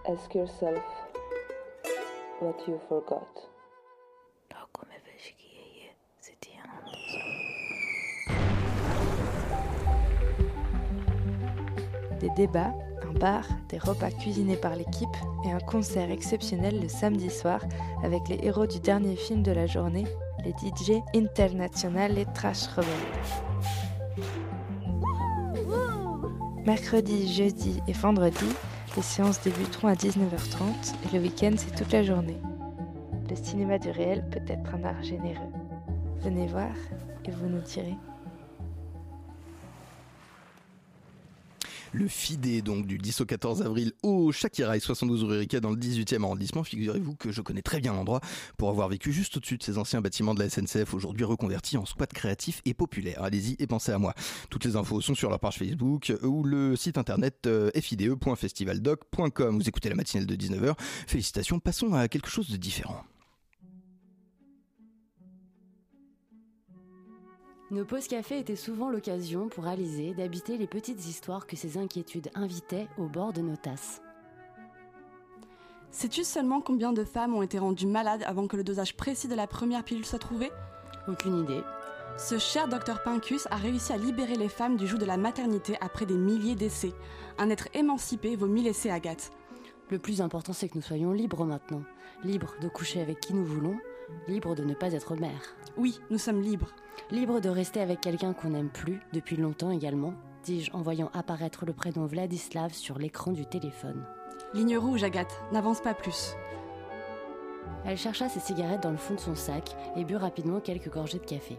Ask yourself what you forgot. Des débats, un bar, des repas cuisinés par l'équipe et un concert exceptionnel le samedi soir avec les héros du dernier film de la journée, les D J internationaux et Trash Rebelle. Mercredi, jeudi et vendredi, les séances débuteront à dix-neuf heures trente et le week-end, c'est toute la journée. Le cinéma du réel peut être un art généreux. Venez voir et vous nous direz. Le FIDÉ, donc du dix au quatorze avril au Chakirai, soixante-douze rue Riquet dans le dix-huitième arrondissement. Figurez-vous que je connais très bien l'endroit pour avoir vécu juste au-dessus de ces anciens bâtiments de la S N C F, aujourd'hui reconvertis en squat créatif et populaire. Allez-y et pensez à moi. Toutes les infos sont sur leur page Facebook ou le site internet f i d e point festivaldoc point com. Vous écoutez la matinale de dix-neuf heures. Félicitations, passons à quelque chose de différent. Nos pauses café étaient souvent l'occasion pour Alizée d'habiter les petites histoires que ses inquiétudes invitaient au bord de nos tasses. Sais-tu seulement combien de femmes ont été rendues malades avant que le dosage précis de la première pilule soit trouvé ? Aucune idée. Ce cher docteur Pincus a réussi à libérer les femmes du joug de la maternité après des milliers d'essais. Un être émancipé vaut mille essais, Agathe. Le plus important, c'est que nous soyons libres maintenant. Libres de coucher avec qui nous voulons. Libre de ne pas être mère. Oui, nous sommes libres. Libre de rester avec quelqu'un qu'on n'aime plus, depuis longtemps également, dis-je en voyant apparaître le prénom Vladislav sur l'écran du téléphone. Ligne rouge, Agathe, n'avance pas plus. Elle chercha ses cigarettes dans le fond de son sac et but rapidement quelques gorgées de café.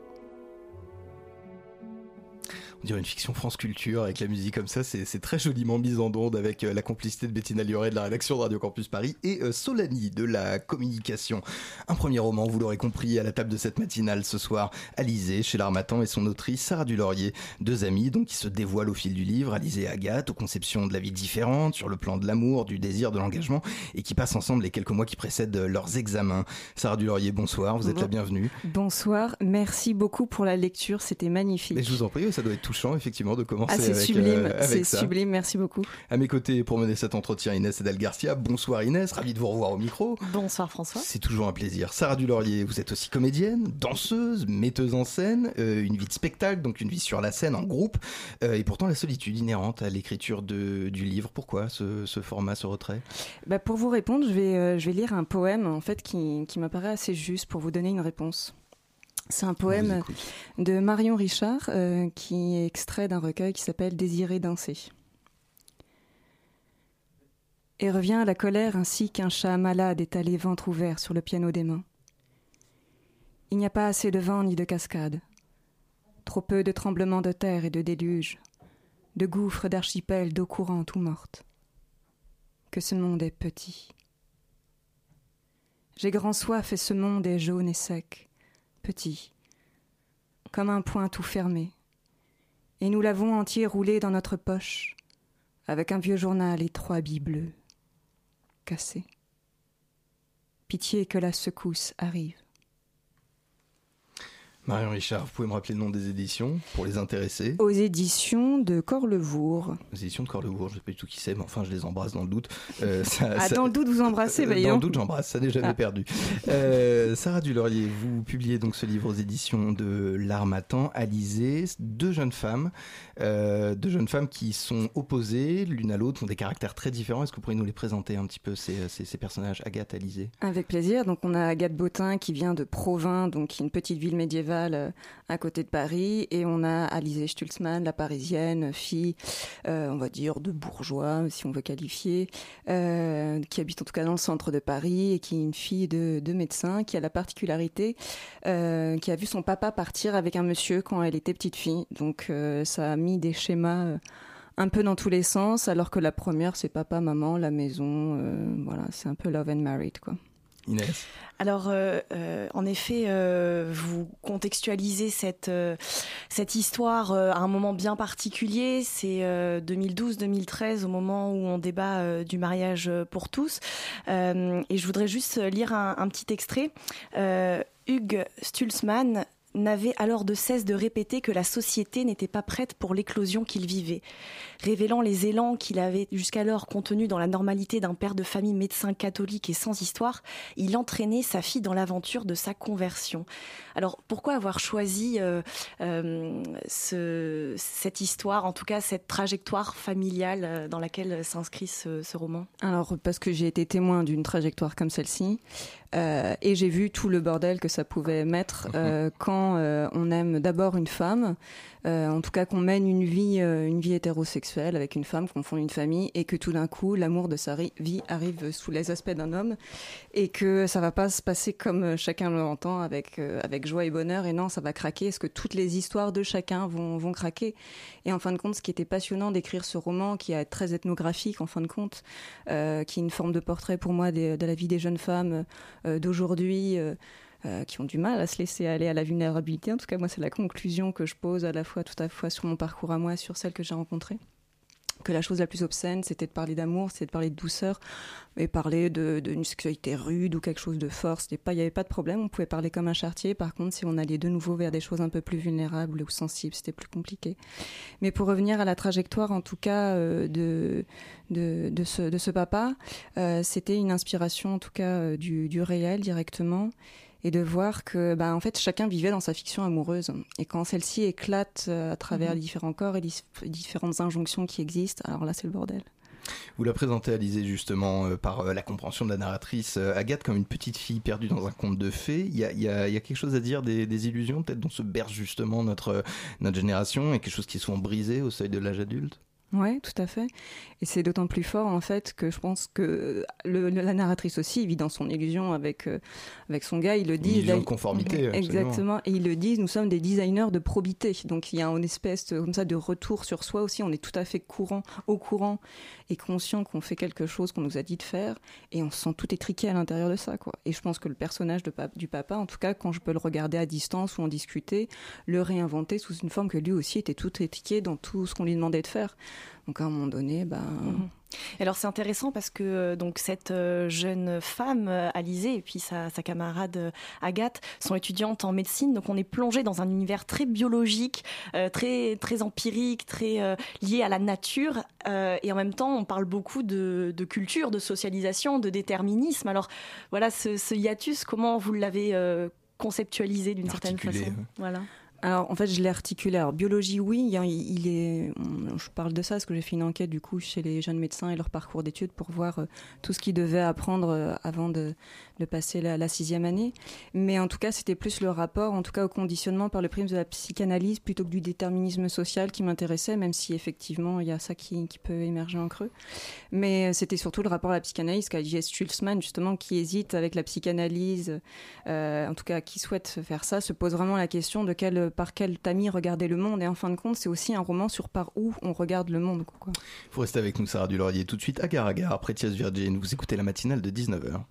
On dirait une fiction France Culture avec la musique comme ça, c'est, c'est très joliment mise en onde avec euh, la complicité de Bettina Loret de la rédaction de Radio Campus Paris et euh, Solani de la communication. Un premier roman, vous l'aurez compris, à la table de cette matinale ce soir. Alizée, chez L'Harmattan, et son autrice Sarah Dulaurier. Deux amies donc qui se dévoilent au fil du livre, Alizée et Agathe, aux conceptions de la vie différente, sur le plan de l'amour, du désir, de l'engagement, et qui passent ensemble les quelques mois qui précèdent leurs examens. Sarah Dulaurier, bonsoir, vous êtes bon. La bienvenue. Bonsoir, merci beaucoup pour la lecture, c'était magnifique. Mais je vous en prie, ça doit être touchant effectivement de commencer ah, c'est avec, sublime, euh, avec c'est ça. Sublime, merci beaucoup. À mes côtés pour mener cet entretien, Inès Edel Garcia. Bonsoir Inès, ravi de vous revoir au micro. Bonsoir François. C'est toujours un plaisir. Sarah Dulaurier, vous êtes aussi comédienne, danseuse, metteuse en scène, euh, une vie de spectacle, donc une vie sur la scène en groupe, euh, et pourtant la solitude inhérente à l'écriture de, du livre. Pourquoi ce, ce format, ce retrait ? Bah pour vous répondre, je vais, euh, je vais lire un poème en fait qui, qui m'apparaît assez juste pour vous donner une réponse. C'est un poème de Marion Richard euh, qui est extrait d'un recueil qui s'appelle « Désirer danser ». Et revient à la colère ainsi qu'un chat malade étalé ventre ouvert sur le piano des mains. Il n'y a pas assez de vent ni de cascade. Trop peu de tremblements de terre et de déluge, de gouffres d'archipels d'eau courante ou morte. Que ce monde est petit. J'ai grand soif et ce monde est jaune et sec. Petit, comme un poing tout fermé, et nous l'avons entier roulé dans notre poche, avec un vieux journal et trois billes bleues, cassées. Pitié que la secousse arrive. Marion Richard, vous pouvez me rappeler le nom des éditions, pour les intéressés? Aux éditions de Corlevour. Aux éditions de Corlevour, je ne sais pas du tout qui c'est, mais enfin je les embrasse dans le doute. Euh, ça, ah, ça... Dans le doute, vous embrassez, voyons. Dans le doute, j'embrasse, ça n'est jamais ah. perdu. Euh, Sarah Dulaurier, vous publiez donc ce livre aux éditions de L'Harmattan, Alizée, deux jeunes femmes, euh, deux jeunes femmes qui sont opposées l'une à l'autre, ont des caractères très différents. Est-ce que vous pourriez nous les présenter un petit peu, ces, ces, ces personnages, Agathe, Alizée? Avec plaisir. Donc on a Agathe Bottin qui vient de Provins, donc une petite ville médiévale à côté de Paris, et on a Alizée Stultzmann, la parisienne, fille, euh, on va dire, de bourgeois, si on veut qualifier, euh, qui habite en tout cas dans le centre de Paris et qui est une fille de, de médecin, qui a la particularité, euh, qui a vu son papa partir avec un monsieur quand elle était petite fille. Donc euh, ça a mis des schémas euh, un peu dans tous les sens, alors que la première, c'est papa, maman, la maison, euh, voilà, c'est un peu love and married, quoi. Inès. Alors, euh, euh, en effet, euh, vous contextualisez cette, euh, cette histoire euh, à un moment bien particulier. C'est euh, deux mille douze deux mille treize, au moment où on débat euh, du mariage pour tous. Euh, et je voudrais juste lire un, un petit extrait. Euh, Hugo Stultzmann n'avait alors de cesse de répéter que la société n'était pas prête pour l'éclosion qu'il vivait, révélant les élans qu'il avait jusqu'alors contenus dans la normalité d'un père de famille médecin catholique et sans histoire. Il entraînait sa fille dans l'aventure de sa conversion. Alors pourquoi avoir choisi euh, euh, ce, cette histoire, en tout cas cette trajectoire familiale dans laquelle s'inscrit ce, ce roman? Alors parce que j'ai été témoin d'une trajectoire comme celle-ci. Euh, et j'ai vu tout le bordel que ça pouvait mettre euh, quand euh, on aime d'abord une femme, euh, en tout cas qu'on mène une vie, euh, une vie hétérosexuelle avec une femme, qu'on fonde une famille, et que tout d'un coup l'amour de sa ri- vie arrive sous les aspects d'un homme, et que ça va pas se passer comme chacun le entend, avec euh, avec joie et bonheur. Et non, ça va craquer. Est-ce que toutes les histoires de chacun vont vont craquer? Et en fin de compte, ce qui était passionnant d'écrire ce roman, qui a très ethnographique en fin de compte, euh, qui est une forme de portrait pour moi des, de la vie des jeunes femmes d'aujourd'hui, euh, euh, qui ont du mal à se laisser aller à la vulnérabilité. En tout cas, moi, c'est la conclusion que je pose à la fois, tout à fois sur mon parcours à moi, sur celle que j'ai rencontrée. Que la chose la plus obscène, c'était de parler d'amour, c'était de parler de douceur, mais parler de, de une sexualité rude ou quelque chose de fort. C'était pas, il n'y avait pas de problème, on pouvait parler comme un charretier. Par contre, si on allait de nouveau vers des choses un peu plus vulnérables ou sensibles, c'était plus compliqué. Mais pour revenir à la trajectoire, en tout cas, euh, de... De, de, ce, de ce papa, euh, c'était une inspiration en tout cas euh, du, du réel directement, et de voir que bah, en fait, chacun vivait dans sa fiction amoureuse, et quand celle-ci éclate euh, à travers mmh. différents corps et dif- différentes injonctions qui existent, alors là c'est le bordel. Vous la présentez, Alizée, justement, euh, par euh, la compréhension de la narratrice euh, Agathe comme une petite fille perdue dans un conte de fées. Il y a, il y a, il y a quelque chose à dire des, des illusions peut-être dont se berce justement notre, euh, notre génération, et quelque chose qui est souvent brisé au seuil de l'âge adulte. Oui, tout à fait. Et c'est d'autant plus fort, en fait, que je pense que le, le, la narratrice aussi vit dans son illusion avec, euh, avec son gars. Il le dit. Une illusion de conformité. Exactement. Absolument. Et ils le disent, nous sommes des designers de probité. Donc, il y a une espèce de, comme ça, de retour sur soi aussi. On est tout à fait courant, au courant et conscient qu'on fait quelque chose qu'on nous a dit de faire. Et on se sent tout étriqué à l'intérieur de ça, quoi. Et je pense que le personnage de, du papa, en tout cas, quand je peux le regarder à distance ou en discuter, le réinventer sous une forme que lui aussi était tout étriqué dans tout ce qu'on lui demandait de faire. Donc à un moment donné, ben... Mmh. Alors c'est intéressant parce que donc cette jeune femme, Alizée, et puis sa, sa camarade Agathe, sont étudiantes en médecine, donc on est plongé dans un univers très biologique, euh, très très empirique, très euh, lié à la nature, euh, et en même temps on parle beaucoup de, de culture, de socialisation, de déterminisme. Alors voilà ce, ce hiatus, comment vous l'avez euh, conceptualisé d'une certaine façon, ouais. Voilà. Alors, en fait, je l'ai articulé. Alors, biologie, oui, il, il est. On, je parle de ça parce que j'ai fait une enquête du coup chez les jeunes médecins et leur parcours d'études pour voir euh, tout ce qu'ils devaient apprendre euh, avant de, de passer la, la sixième année. Mais en tout cas, c'était plus le rapport, en tout cas, au conditionnement par le prisme de la psychanalyse plutôt que du déterminisme social qui m'intéressait, même si effectivement il y a ça qui, qui peut émerger en creux. Mais euh, c'était surtout le rapport à la psychanalyse qu'a J S Stultzmann, justement, qui hésite avec la psychanalyse, euh, en tout cas, qui souhaite faire ça, se pose vraiment la question de quelle par quel tamis regarder le monde. Et en fin de compte, c'est aussi un roman sur par où on regarde le monde, quoi. Vous restez avec nous, Sarah Dulaurier. Tout de suite, Agar Agar, après Thiès Virgin. Vous écoutez la matinale de dix-neuf heures.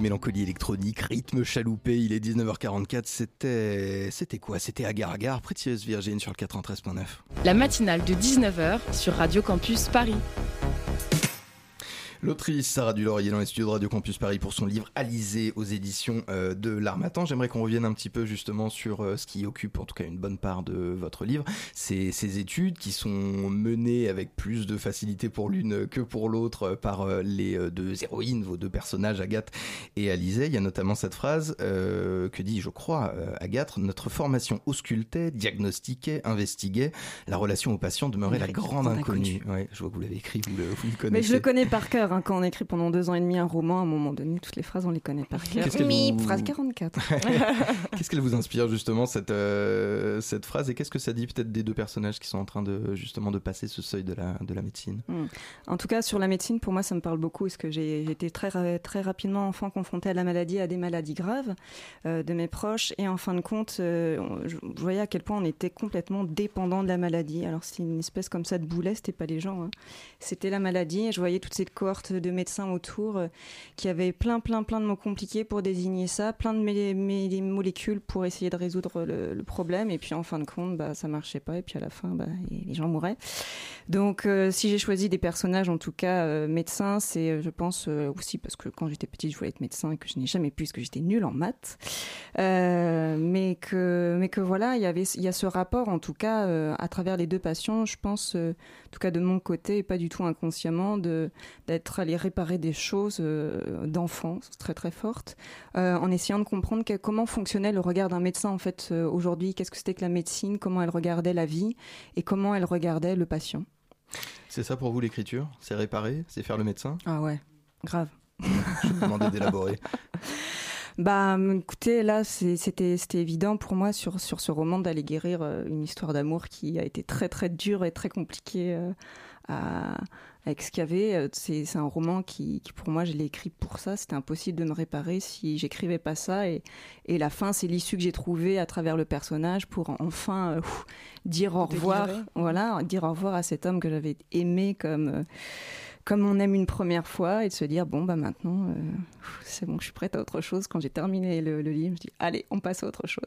Mélancolie électronique, rythme chaloupé, il est dix-neuf heures quarante-quatre, c'était... C'était quoi ? C'était Agar Agar, Précieuse Virgin sur le quatre-vingt-treize neuf. La matinale de dix-neuf heures sur Radio Campus Paris. L'autrice Sarah Dulaurier dans les studios de Radio Campus Paris pour son livre Alizée aux éditions euh, de L'Harmattan. J'aimerais qu'on revienne un petit peu justement sur euh, ce qui occupe en tout cas une bonne part de votre livre. C'est ces études qui sont menées avec plus de facilité pour l'une que pour l'autre par euh, les euh, deux héroïnes, vos deux personnages, Agathe et Alizée. Il y a notamment cette phrase euh, que dit, je crois, euh, Agathe, « Notre formation auscultait, diagnostiquait, investiguait. La relation au patient demeurait la grande inconnue. » Ouais, je vois que vous l'avez écrit, vous le, vous le connaissez. Mais je le connais par cœur. Quand on écrit pendant deux ans et demi un roman, à un moment donné, toutes les phrases, on les connaît par cœur. Mip, vous... phrase quarante-quatre. Qu'est-ce qu'elle vous inspire justement, cette, euh, cette phrase, et qu'est-ce que ça dit peut-être des deux personnages qui sont en train de, justement de passer ce seuil de la, de la médecine ? Mmh. En tout cas, sur la médecine, pour moi, ça me parle beaucoup, parce que j'ai, j'ai été très, très rapidement enfant confrontée à la maladie, à des maladies graves euh, de mes proches, et en fin de compte, euh, je voyais à quel point on était complètement dépendant de la maladie. Alors c'est une espèce comme ça de boulet, c'était pas les gens, hein. C'était la maladie, et je voyais toutes ces cohortes de médecins autour euh, qui avaient plein plein plein de mots compliqués pour désigner ça, plein de mé- mé- molécules pour essayer de résoudre le, le problème, et puis en fin de compte bah, ça marchait pas, et puis à la fin bah, les gens mouraient. Donc euh, si j'ai choisi des personnages en tout cas euh, médecins, c'est je pense euh, aussi parce que quand j'étais petite je voulais être médecin et que je n'ai jamais pu parce que j'étais nulle en maths, euh, mais, que, mais que voilà il y avait, il y a ce rapport en tout cas euh, à travers les deux patients, je pense euh, en tout cas de mon côté et pas du tout inconsciemment de, d'être aller réparer des choses euh, d'enfance très très fortes, euh, en essayant de comprendre que, comment fonctionnait le regard d'un médecin en fait euh, aujourd'hui, qu'est-ce que c'était que la médecine, comment elle regardait la vie et comment elle regardait le patient. C'est ça pour vous l'écriture ? C'est réparer ? C'est faire le médecin ? Ah ouais, grave. Je vous demandais d'élaborer. Bah, écoutez, là, c'est, c'était, c'était évident pour moi sur, sur ce roman d'aller guérir une histoire d'amour qui a été très très dure et très compliquée euh, à... avec ce qu'il y avait. C'est, c'est un roman qui, qui, pour moi, je l'ai écrit pour ça. C'était impossible de me réparer si j'écrivais pas ça. Et, et la fin, c'est l'issue que j'ai trouvée à travers le personnage pour enfin euh, dire au revoir. Voilà, dire au revoir à cet homme que j'avais aimé comme, euh, comme on aime une première fois, et de se dire, bon, bah maintenant, euh, c'est bon, je suis prête à autre chose. Quand j'ai terminé le, le livre, je dis, allez, on passe à autre chose.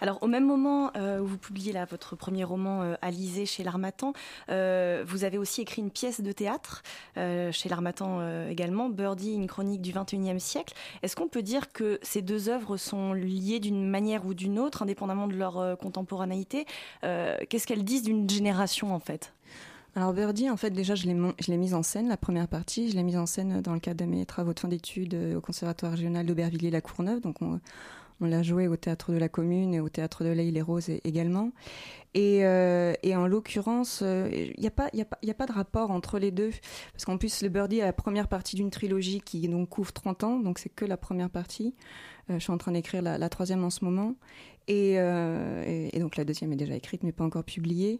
Alors, au même moment euh, où vous publiez là, votre premier roman, euh, Alizée, chez L'Harmattan, euh, vous avez aussi écrit une pièce de théâtre, euh, chez L'Harmattan euh, également, Birdie, une chronique du vingt et unième siècle. Est-ce qu'on peut dire que ces deux œuvres sont liées d'une manière ou d'une autre, indépendamment de leur euh, contemporanéité? euh, Qu'est-ce qu'elles disent d'une génération, en fait? Alors Birdie, en fait, déjà, je l'ai, mon... je l'ai mise en scène, la première partie. Je l'ai mise en scène dans le cadre de mes travaux de fin d'études au Conservatoire régional d'Aubervilliers-la-Courneuve. Donc, on, on l'a joué au Théâtre de la Commune et au Théâtre de l'Haye-les-Roses également. Et, euh, et en l'occurrence, il euh, n'y a, a, a pas de rapport entre les deux. Parce qu'en plus, le Birdie est la première partie d'une trilogie qui donc, couvre trente ans. Donc, c'est que la première partie. Euh, je suis en train d'écrire la, la troisième en ce moment. Et, euh, et, et donc, la deuxième est déjà écrite, mais pas encore publiée.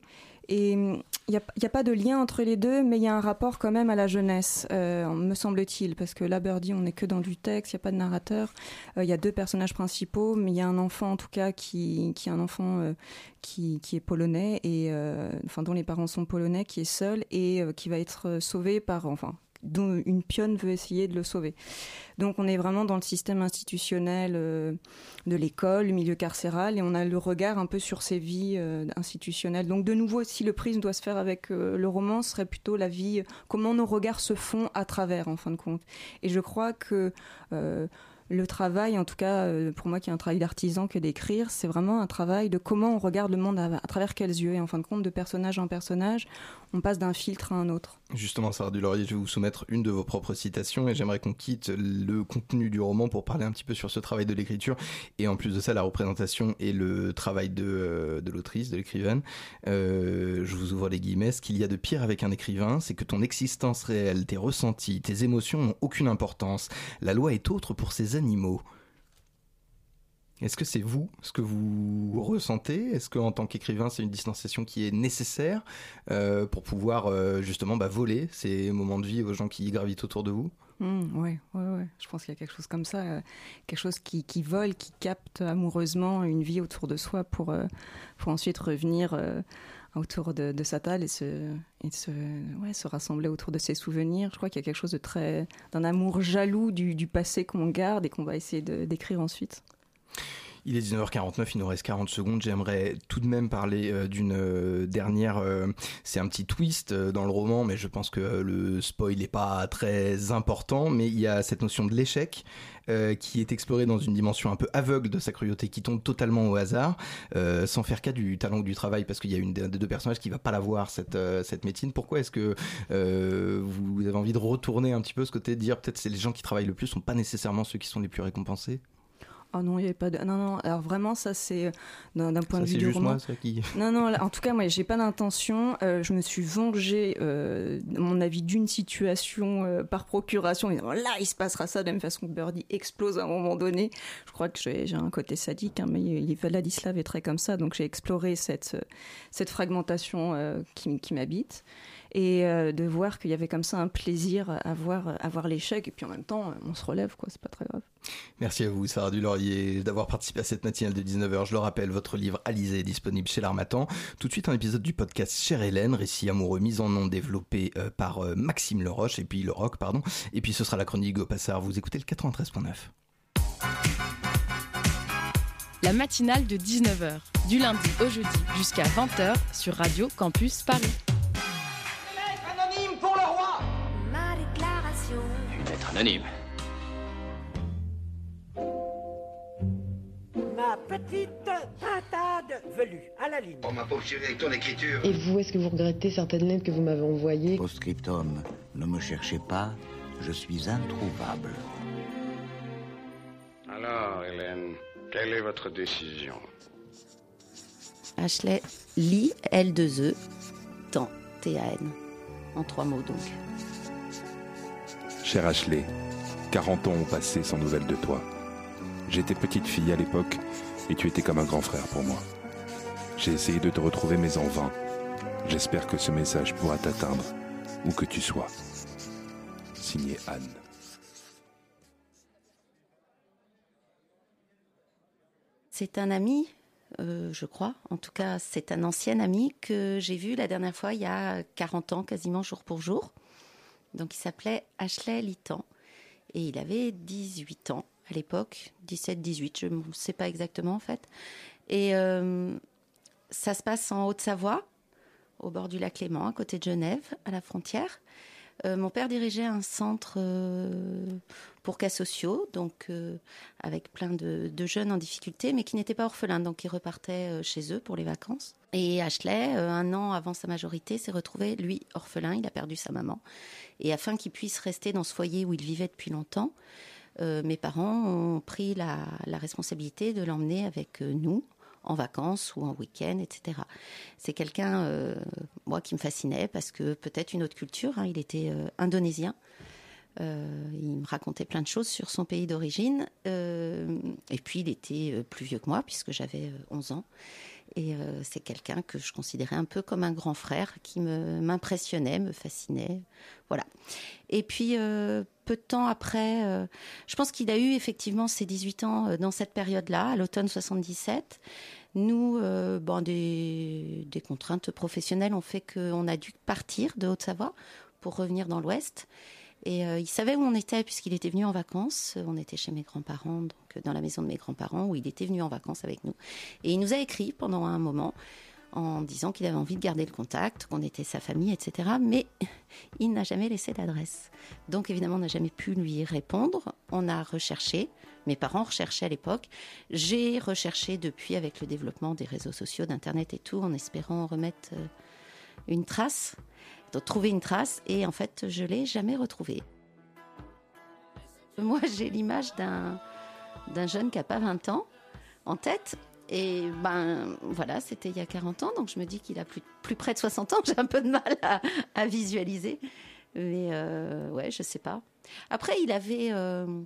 Et il n'y a, a pas de lien entre les deux, mais il y a un rapport quand même à la jeunesse, euh, me semble-t-il, parce que là, Birdie, on n'est que dans du texte, il n'y a pas de narrateur, il euh, y a deux personnages principaux, mais il y a un enfant, en tout cas, qui, qui est un enfant euh, qui, qui est polonais, et, euh, enfin, dont les parents sont polonais, qui est seul et euh, qui va être sauvé par... Enfin, dont une pionne veut essayer de le sauver. Donc on est vraiment dans le système institutionnel euh, de l'école, le milieu carcéral, et on a le regard un peu sur ces vies euh, institutionnelles. Donc de nouveau, si le prisme doit se faire avec euh, le roman, ce serait plutôt la vie, comment nos regards se font à travers, en fin de compte. Et je crois que... Euh, Le travail, en tout cas, pour moi qui est un travail d'artisan que d'écrire, c'est vraiment un travail de comment on regarde le monde, à, à travers quels yeux. Et en fin de compte, de personnage en personnage, on passe d'un filtre à un autre. Justement, Sarah Dulaurier, je vais vous soumettre une de vos propres citations et j'aimerais qu'on quitte le contenu du roman pour parler un petit peu sur ce travail de l'écriture. Et en plus de ça, la représentation et le travail de, euh, de l'autrice, de l'écrivaine. Euh, je vous ouvre les guillemets. Ce qu'il y a de pire avec un écrivain, c'est que ton existence réelle, tes ressentis, tes émotions n'ont aucune importance. La loi est autre pour ses animaux. Est-ce que c'est vous, ce que vous ressentez? Est-ce qu'en tant qu'écrivain, c'est une distanciation qui est nécessaire euh, pour pouvoir euh, justement bah, voler ces moments de vie aux gens qui gravitent autour de vous? Mmh, ouais, ouais, ouais. Je pense qu'il y a quelque chose comme ça, euh, quelque chose qui, qui vole, qui capte amoureusement une vie autour de soi pour, euh, pour ensuite revenir euh, autour de, de sa table et, se, et se, ouais, se rassembler autour de ses souvenirs. Je crois qu'il y a quelque chose de très, d'un amour jaloux du, du passé qu'on garde et qu'on va essayer de, d'écrire ensuite. Il est dix-neuf heures quarante-neuf, il nous reste quarante secondes. J'aimerais tout de même parler d'une dernière... C'est un petit twist dans le roman, mais je pense que le spoil n'est pas très important. Mais il y a cette notion de l'échec euh, qui est explorée dans une dimension un peu aveugle de sa cruauté, qui tombe totalement au hasard, euh, sans faire cas du talent ou du travail, parce qu'il y a une des deux personnages qui ne va pas l'avoir, cette, cette médecine. Pourquoi est-ce que euh, vous avez envie de retourner un petit peu ce côté, de dire peut-être que c'est les gens qui travaillent le plus ne sont pas nécessairement ceux qui sont les plus récompensés? Oh non, il n'y avait pas de... Non, non, alors vraiment, ça, c'est d'un, d'un point ça, de vue du roman. Ça, c'est juste moi, ça qui... Non, non, là, en tout cas, moi, je n'ai pas d'intention. Euh, je me suis vengée, euh, mon avis, d'une situation euh, par procuration. Et, oh, là, il se passera ça, de la même façon que Birdie explose à un moment donné. Je crois que j'ai, j'ai un côté sadique, hein, mais Vladislav est très comme ça. Donc, j'ai exploré cette, cette fragmentation euh, qui, qui m'habite. Et euh, de voir qu'il y avait comme ça un plaisir à voir, à voir l'échec. Et puis en même temps, on se relève, quoi, c'est pas très grave. Merci à vous, Sarah Dulaurier, d'avoir participé à cette matinale de dix-neuf heures. Je le rappelle, votre livre Alizée est disponible chez L'Harmattan. Tout de suite, un épisode du podcast Chère Helene, récit amoureux mis en nom, développé euh, par euh, Maxime le Roch, et puis le Roch, pardon. Et puis ce sera la chronique Hugo Passard. Vous écoutez le quatre-vingt-treize neuf. La matinale de dix-neuf heures, du lundi au jeudi jusqu'à vingt heures sur Radio Campus Paris. Anonyme. Ma petite pintade velue, à la ligne. Oh, ma pauvre chérie, avec ton écriture. Et vous, est-ce que vous regrettez certaines lettres que vous m'avez envoyées? Postscriptum, ne me cherchez pas, je suis introuvable. Alors, Hélène, quelle est votre décision? Ashley, lit, L deux E, tant, T A N. En trois mots, donc. Cher Ashley, quarante ans ont passé sans nouvelles de toi. J'étais petite fille à l'époque et tu étais comme un grand frère pour moi. J'ai essayé de te retrouver mais en vain. J'espère que ce message pourra t'atteindre où que tu sois. Signé Anne. C'est un ami, euh, je crois, en tout cas c'est un ancien ami que j'ai vu la dernière fois il y a quarante ans, quasiment jour pour jour. Donc il s'appelait Ashley Litan et il avait dix-huit ans à l'époque, dix-sept dix-huit, je ne sais pas exactement en fait. Et euh, ça se passe en Haute-Savoie, au bord du lac Léman, à côté de Genève, à la frontière. Euh, mon père dirigeait un centre euh, pour cas sociaux, donc euh, avec plein de, de jeunes en difficulté, mais qui n'étaient pas orphelins, donc ils repartaient euh, chez eux pour les vacances. Et Ashley, euh, un an avant sa majorité, s'est retrouvé, lui, orphelin, il a perdu sa maman. Et afin qu'il puisse rester dans ce foyer où il vivait depuis longtemps, euh, mes parents ont pris la, la responsabilité de l'emmener avec euh, nous, en vacances ou en week-end, et cetera. C'est quelqu'un, euh, moi, qui me fascinait parce que peut-être une autre culture. Hein, il était euh, indonésien. Euh, il me racontait plein de choses sur son pays d'origine. Euh, et puis, il était euh, plus vieux que moi puisque j'avais euh, onze ans. Et euh, c'est quelqu'un que je considérais un peu comme un grand frère qui me, m'impressionnait, me fascinait. Voilà. Et puis, euh, peu de temps après, euh, je pense qu'il a eu effectivement ses dix-huit ans euh, dans cette période-là, à l'automne soixante-dix-sept. Nous, euh, bon, des, des contraintes professionnelles ont fait qu'on a dû partir de Haute-Savoie pour revenir dans l'Ouest. Et euh, il savait où on était puisqu'il était venu en vacances. On était chez mes grands-parents, donc dans la maison de mes grands-parents où il était venu en vacances avec nous. Et il nous a écrit pendant un moment en disant qu'il avait envie de garder le contact, qu'on était sa famille, et cetera. Mais il n'a jamais laissé d'adresse. Donc évidemment, on n'a jamais pu lui répondre. On a recherché. Mes parents recherchaient à l'époque. J'ai recherché depuis avec le développement des réseaux sociaux, d'Internet et tout, en espérant remettre une trace. De trouver une trace, et en fait je l'ai jamais retrouvée. Moi j'ai l'image d'un, d'un jeune qui n'a pas vingt ans en tête, et ben voilà, c'était il y a quarante ans, donc je me dis qu'il a plus, plus près de soixante ans, j'ai un peu de mal à, à visualiser, mais euh, ouais, je sais pas. Après il avait... Euh,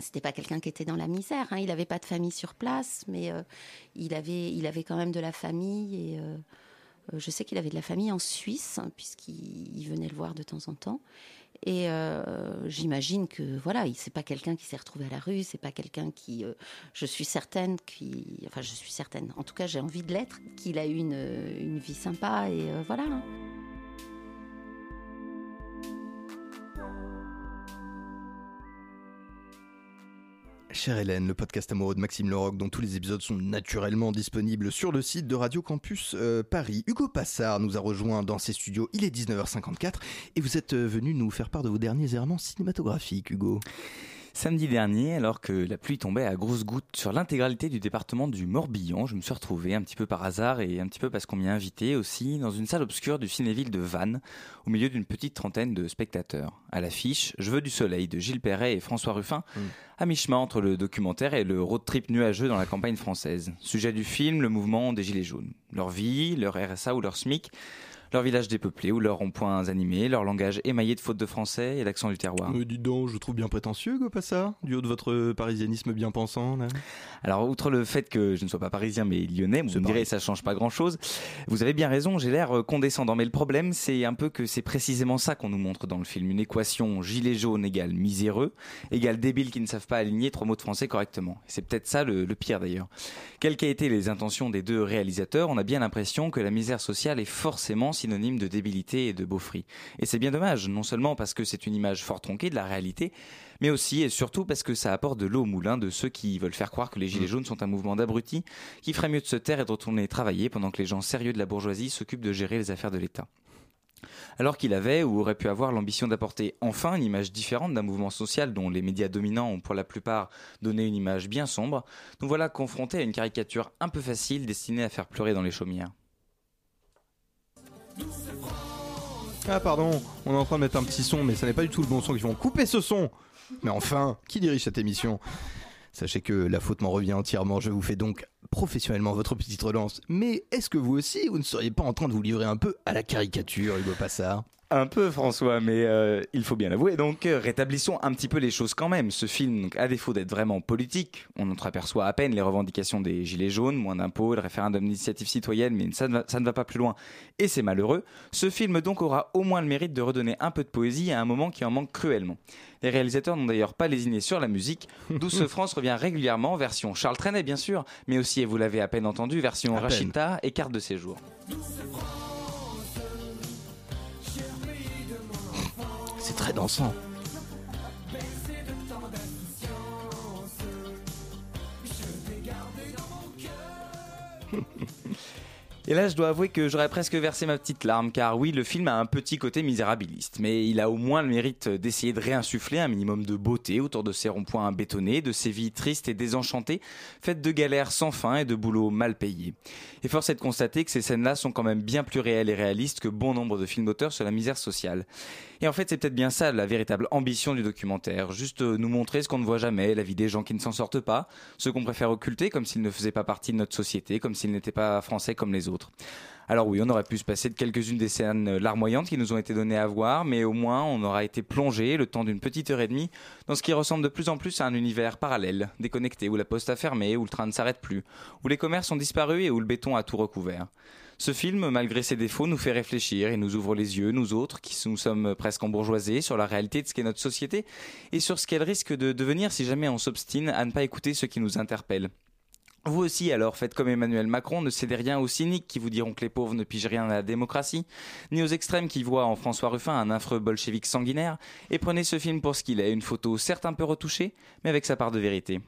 C'était pas quelqu'un qui était dans la misère, hein. Il avait pas de famille sur place, mais euh, il, avait, il avait quand même de la famille, et... Euh, Je sais qu'il avait de la famille en Suisse, hein, puisqu'il venait le voir de temps en temps. Et euh, j'imagine que, voilà, c'est pas quelqu'un qui s'est retrouvé à la rue, c'est pas quelqu'un qui... Euh, je suis certaine, qui, enfin, je suis certaine, en tout cas, j'ai envie de l'être, qu'il a eu une, une vie sympa, et euh, voilà. Chère Hélène, le podcast amoureux de Maxime le Roch, dont tous les épisodes sont naturellement disponibles sur le site de Radio Campus euh, Paris. Hugo Passard nous a rejoint dans ses studios, il est dix-neuf heures cinquante-quatre et vous êtes venu nous faire part de vos derniers errements cinématographiques, Hugo. Samedi dernier, alors que la pluie tombait à grosses gouttes sur l'intégralité du département du Morbihan, je me suis retrouvé un petit peu par hasard et un petit peu parce qu'on m'y a invité aussi dans une salle obscure du Cinéville de Vannes, au milieu d'une petite trentaine de spectateurs. À l'affiche, Je veux du soleil de Gilles Perret et François Ruffin, mmh. à mi-chemin entre le documentaire et le road trip nuageux dans la campagne française. Sujet du film, le mouvement des Gilets jaunes. Leur vie, leur R S A ou leur SMIC, leurs villages dépeuplés ou leurs ronds-points animés, leur langage émaillé de fautes de français et l'accent du terroir. Mais dis donc, je trouve bien prétentieux, Hugo Passard, du haut de votre parisianisme bien pensant, là. Alors, outre le fait que je ne sois pas parisien mais lyonnais, vous me direz, ça change pas grand-chose. Vous avez bien raison, j'ai l'air condescendant. Mais le problème, c'est un peu que c'est précisément ça qu'on nous montre dans le film. Une équation gilet jaune égale miséreux, égale débile qui ne savent pas aligner trois mots de français correctement. Et c'est peut-être ça le, le pire, d'ailleurs. Quelles qu'aient été les intentions des deux réalisateurs, on a bien l'impression que la misère sociale est forcément synonyme de débilité et de beaufrie. Et c'est bien dommage, non seulement parce que c'est une image fort tronquée de la réalité, mais aussi et surtout parce que ça apporte de l'eau au moulin de ceux qui veulent faire croire que les gilets jaunes sont un mouvement d'abrutis, qui ferait mieux de se taire et de retourner travailler pendant que les gens sérieux de la bourgeoisie s'occupent de gérer les affaires de l'État. Alors qu'il avait ou aurait pu avoir l'ambition d'apporter enfin une image différente d'un mouvement social dont les médias dominants ont pour la plupart donné une image bien sombre, nous voilà confrontés à une caricature un peu facile destinée à faire pleurer dans les chaumières. Ah pardon, on est en train de mettre un petit son, mais ça n'est pas du tout le bon son, qu'ils vont couper ce son. Mais enfin, qui dirige cette émission ? Sachez que la faute m'en revient entièrement, je vous fais donc professionnellement votre petite relance. Mais est-ce que vous aussi, vous ne seriez pas en train de vous livrer un peu à la caricature, Hugo Passard ? un peu, François, mais euh, il faut bien l'avouer. Donc, rétablissons un petit peu les choses quand même. Ce film, donc, à défaut d'être vraiment politique, on entreaperçoit à peine les revendications des Gilets jaunes, moins d'impôts, le référendum d'initiative citoyenne, mais ça ne, va, ça ne va pas plus loin. Et c'est malheureux. Ce film, donc, aura au moins le mérite de redonner un peu de poésie à un moment qui en manque cruellement. Les réalisateurs n'ont d'ailleurs pas lésiné sur la musique. Douce France revient régulièrement, version Charles Trenet, bien sûr, mais aussi, et vous l'avez à peine entendu, version Rachita et Carte de Séjour. C'est très dansant. Et là, je dois avouer que j'aurais presque versé ma petite larme, car oui, le film a un petit côté misérabiliste, mais il a au moins le mérite d'essayer de réinsuffler un minimum de beauté autour de ses ronds-points bétonnés, de ses vies tristes et désenchantées, faites de galères sans fin et de boulot mal payé. Et force est de constater que ces scènes-là sont quand même bien plus réelles et réalistes que bon nombre de films d'auteurs sur la misère sociale. Et en fait, c'est peut-être bien ça la véritable ambition du documentaire, juste nous montrer ce qu'on ne voit jamais, la vie des gens qui ne s'en sortent pas, ceux qu'on préfère occulter comme s'ils ne faisaient pas partie de notre société, comme s'ils n'étaient pas français comme les autres. Autres. Alors oui, on aurait pu se passer de quelques-unes des scènes larmoyantes qui nous ont été données à voir, mais au moins on aura été plongé, le temps d'une petite heure et demie, dans ce qui ressemble de plus en plus à un univers parallèle, déconnecté, où la poste a fermé, où le train ne s'arrête plus, où les commerces ont disparu et où le béton a tout recouvert. Ce film, malgré ses défauts, nous fait réfléchir et nous ouvre les yeux, nous autres, qui nous sommes presque embourgeoisés, sur la réalité de ce qu'est notre société et sur ce qu'elle risque de devenir si jamais on s'obstine à ne pas écouter ce qui nous interpelle. Vous aussi, alors, faites comme Emmanuel Macron, ne cédez rien aux cyniques qui vous diront que les pauvres ne pigent rien à la démocratie, ni aux extrêmes qui voient en François Ruffin un affreux bolchevique sanguinaire, et prenez ce film pour ce qu'il est, une photo certes un peu retouchée, mais avec sa part de vérité.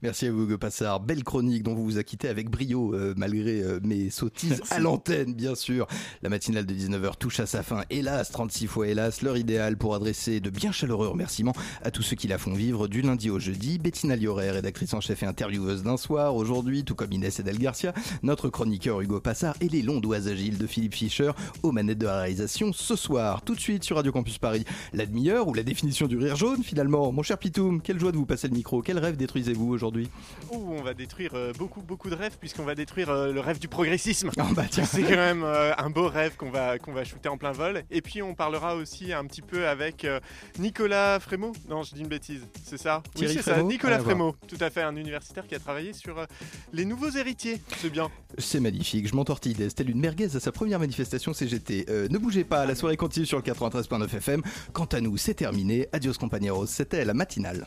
Merci à vous, Hugo Passard. Belle chronique dont vous vous acquittez avec brio, euh, malgré euh, mes sottises. Merci. À l'antenne, bien sûr. La matinale de dix-neuf heures touche à sa fin. Hélas, trente-six fois hélas, l'heure idéale pour adresser de bien chaleureux remerciements à tous ceux qui la font vivre du lundi au jeudi. Bettina Loret, rédactrice en chef et intervieweuse d'Un Soir, aujourd'hui. Aujourd'hui, tout comme Inès Edel Garcia, notre chroniqueur Hugo Passard et les longs doigts agiles de Philippe Fischer aux manettes de la réalisation ce soir. Tout de suite sur Radio Campus Paris, la demi-heure ou la définition du rire jaune finalement. Mon cher Pitoum, quelle joie de vous passer le micro, quel rêve détruisez-vous aujourd'hui ? Oh, on va détruire euh, beaucoup beaucoup de rêves puisqu'on va détruire euh, le rêve du progressisme. Oh, bah, tiens. C'est quand même euh, un beau rêve qu'on va, qu'on va shooter en plein vol. Et puis on parlera aussi un petit peu avec euh, Nicolas Frémaux. Non, je dis une bêtise, c'est ça ? Oui, c'est ça, Nicolas Frémaux, tout à fait, un universitaire qui a travaillé sur... Euh, Les nouveaux héritiers, c'est bien. C'est magnifique, je m'entortille, c'était une merguez à sa première manifestation C G T. Euh, ne bougez pas, la soirée continue sur le quatre-vingt-treize neuf F M. Quant à nous, c'est terminé. Adios, compañeros, c'était la matinale.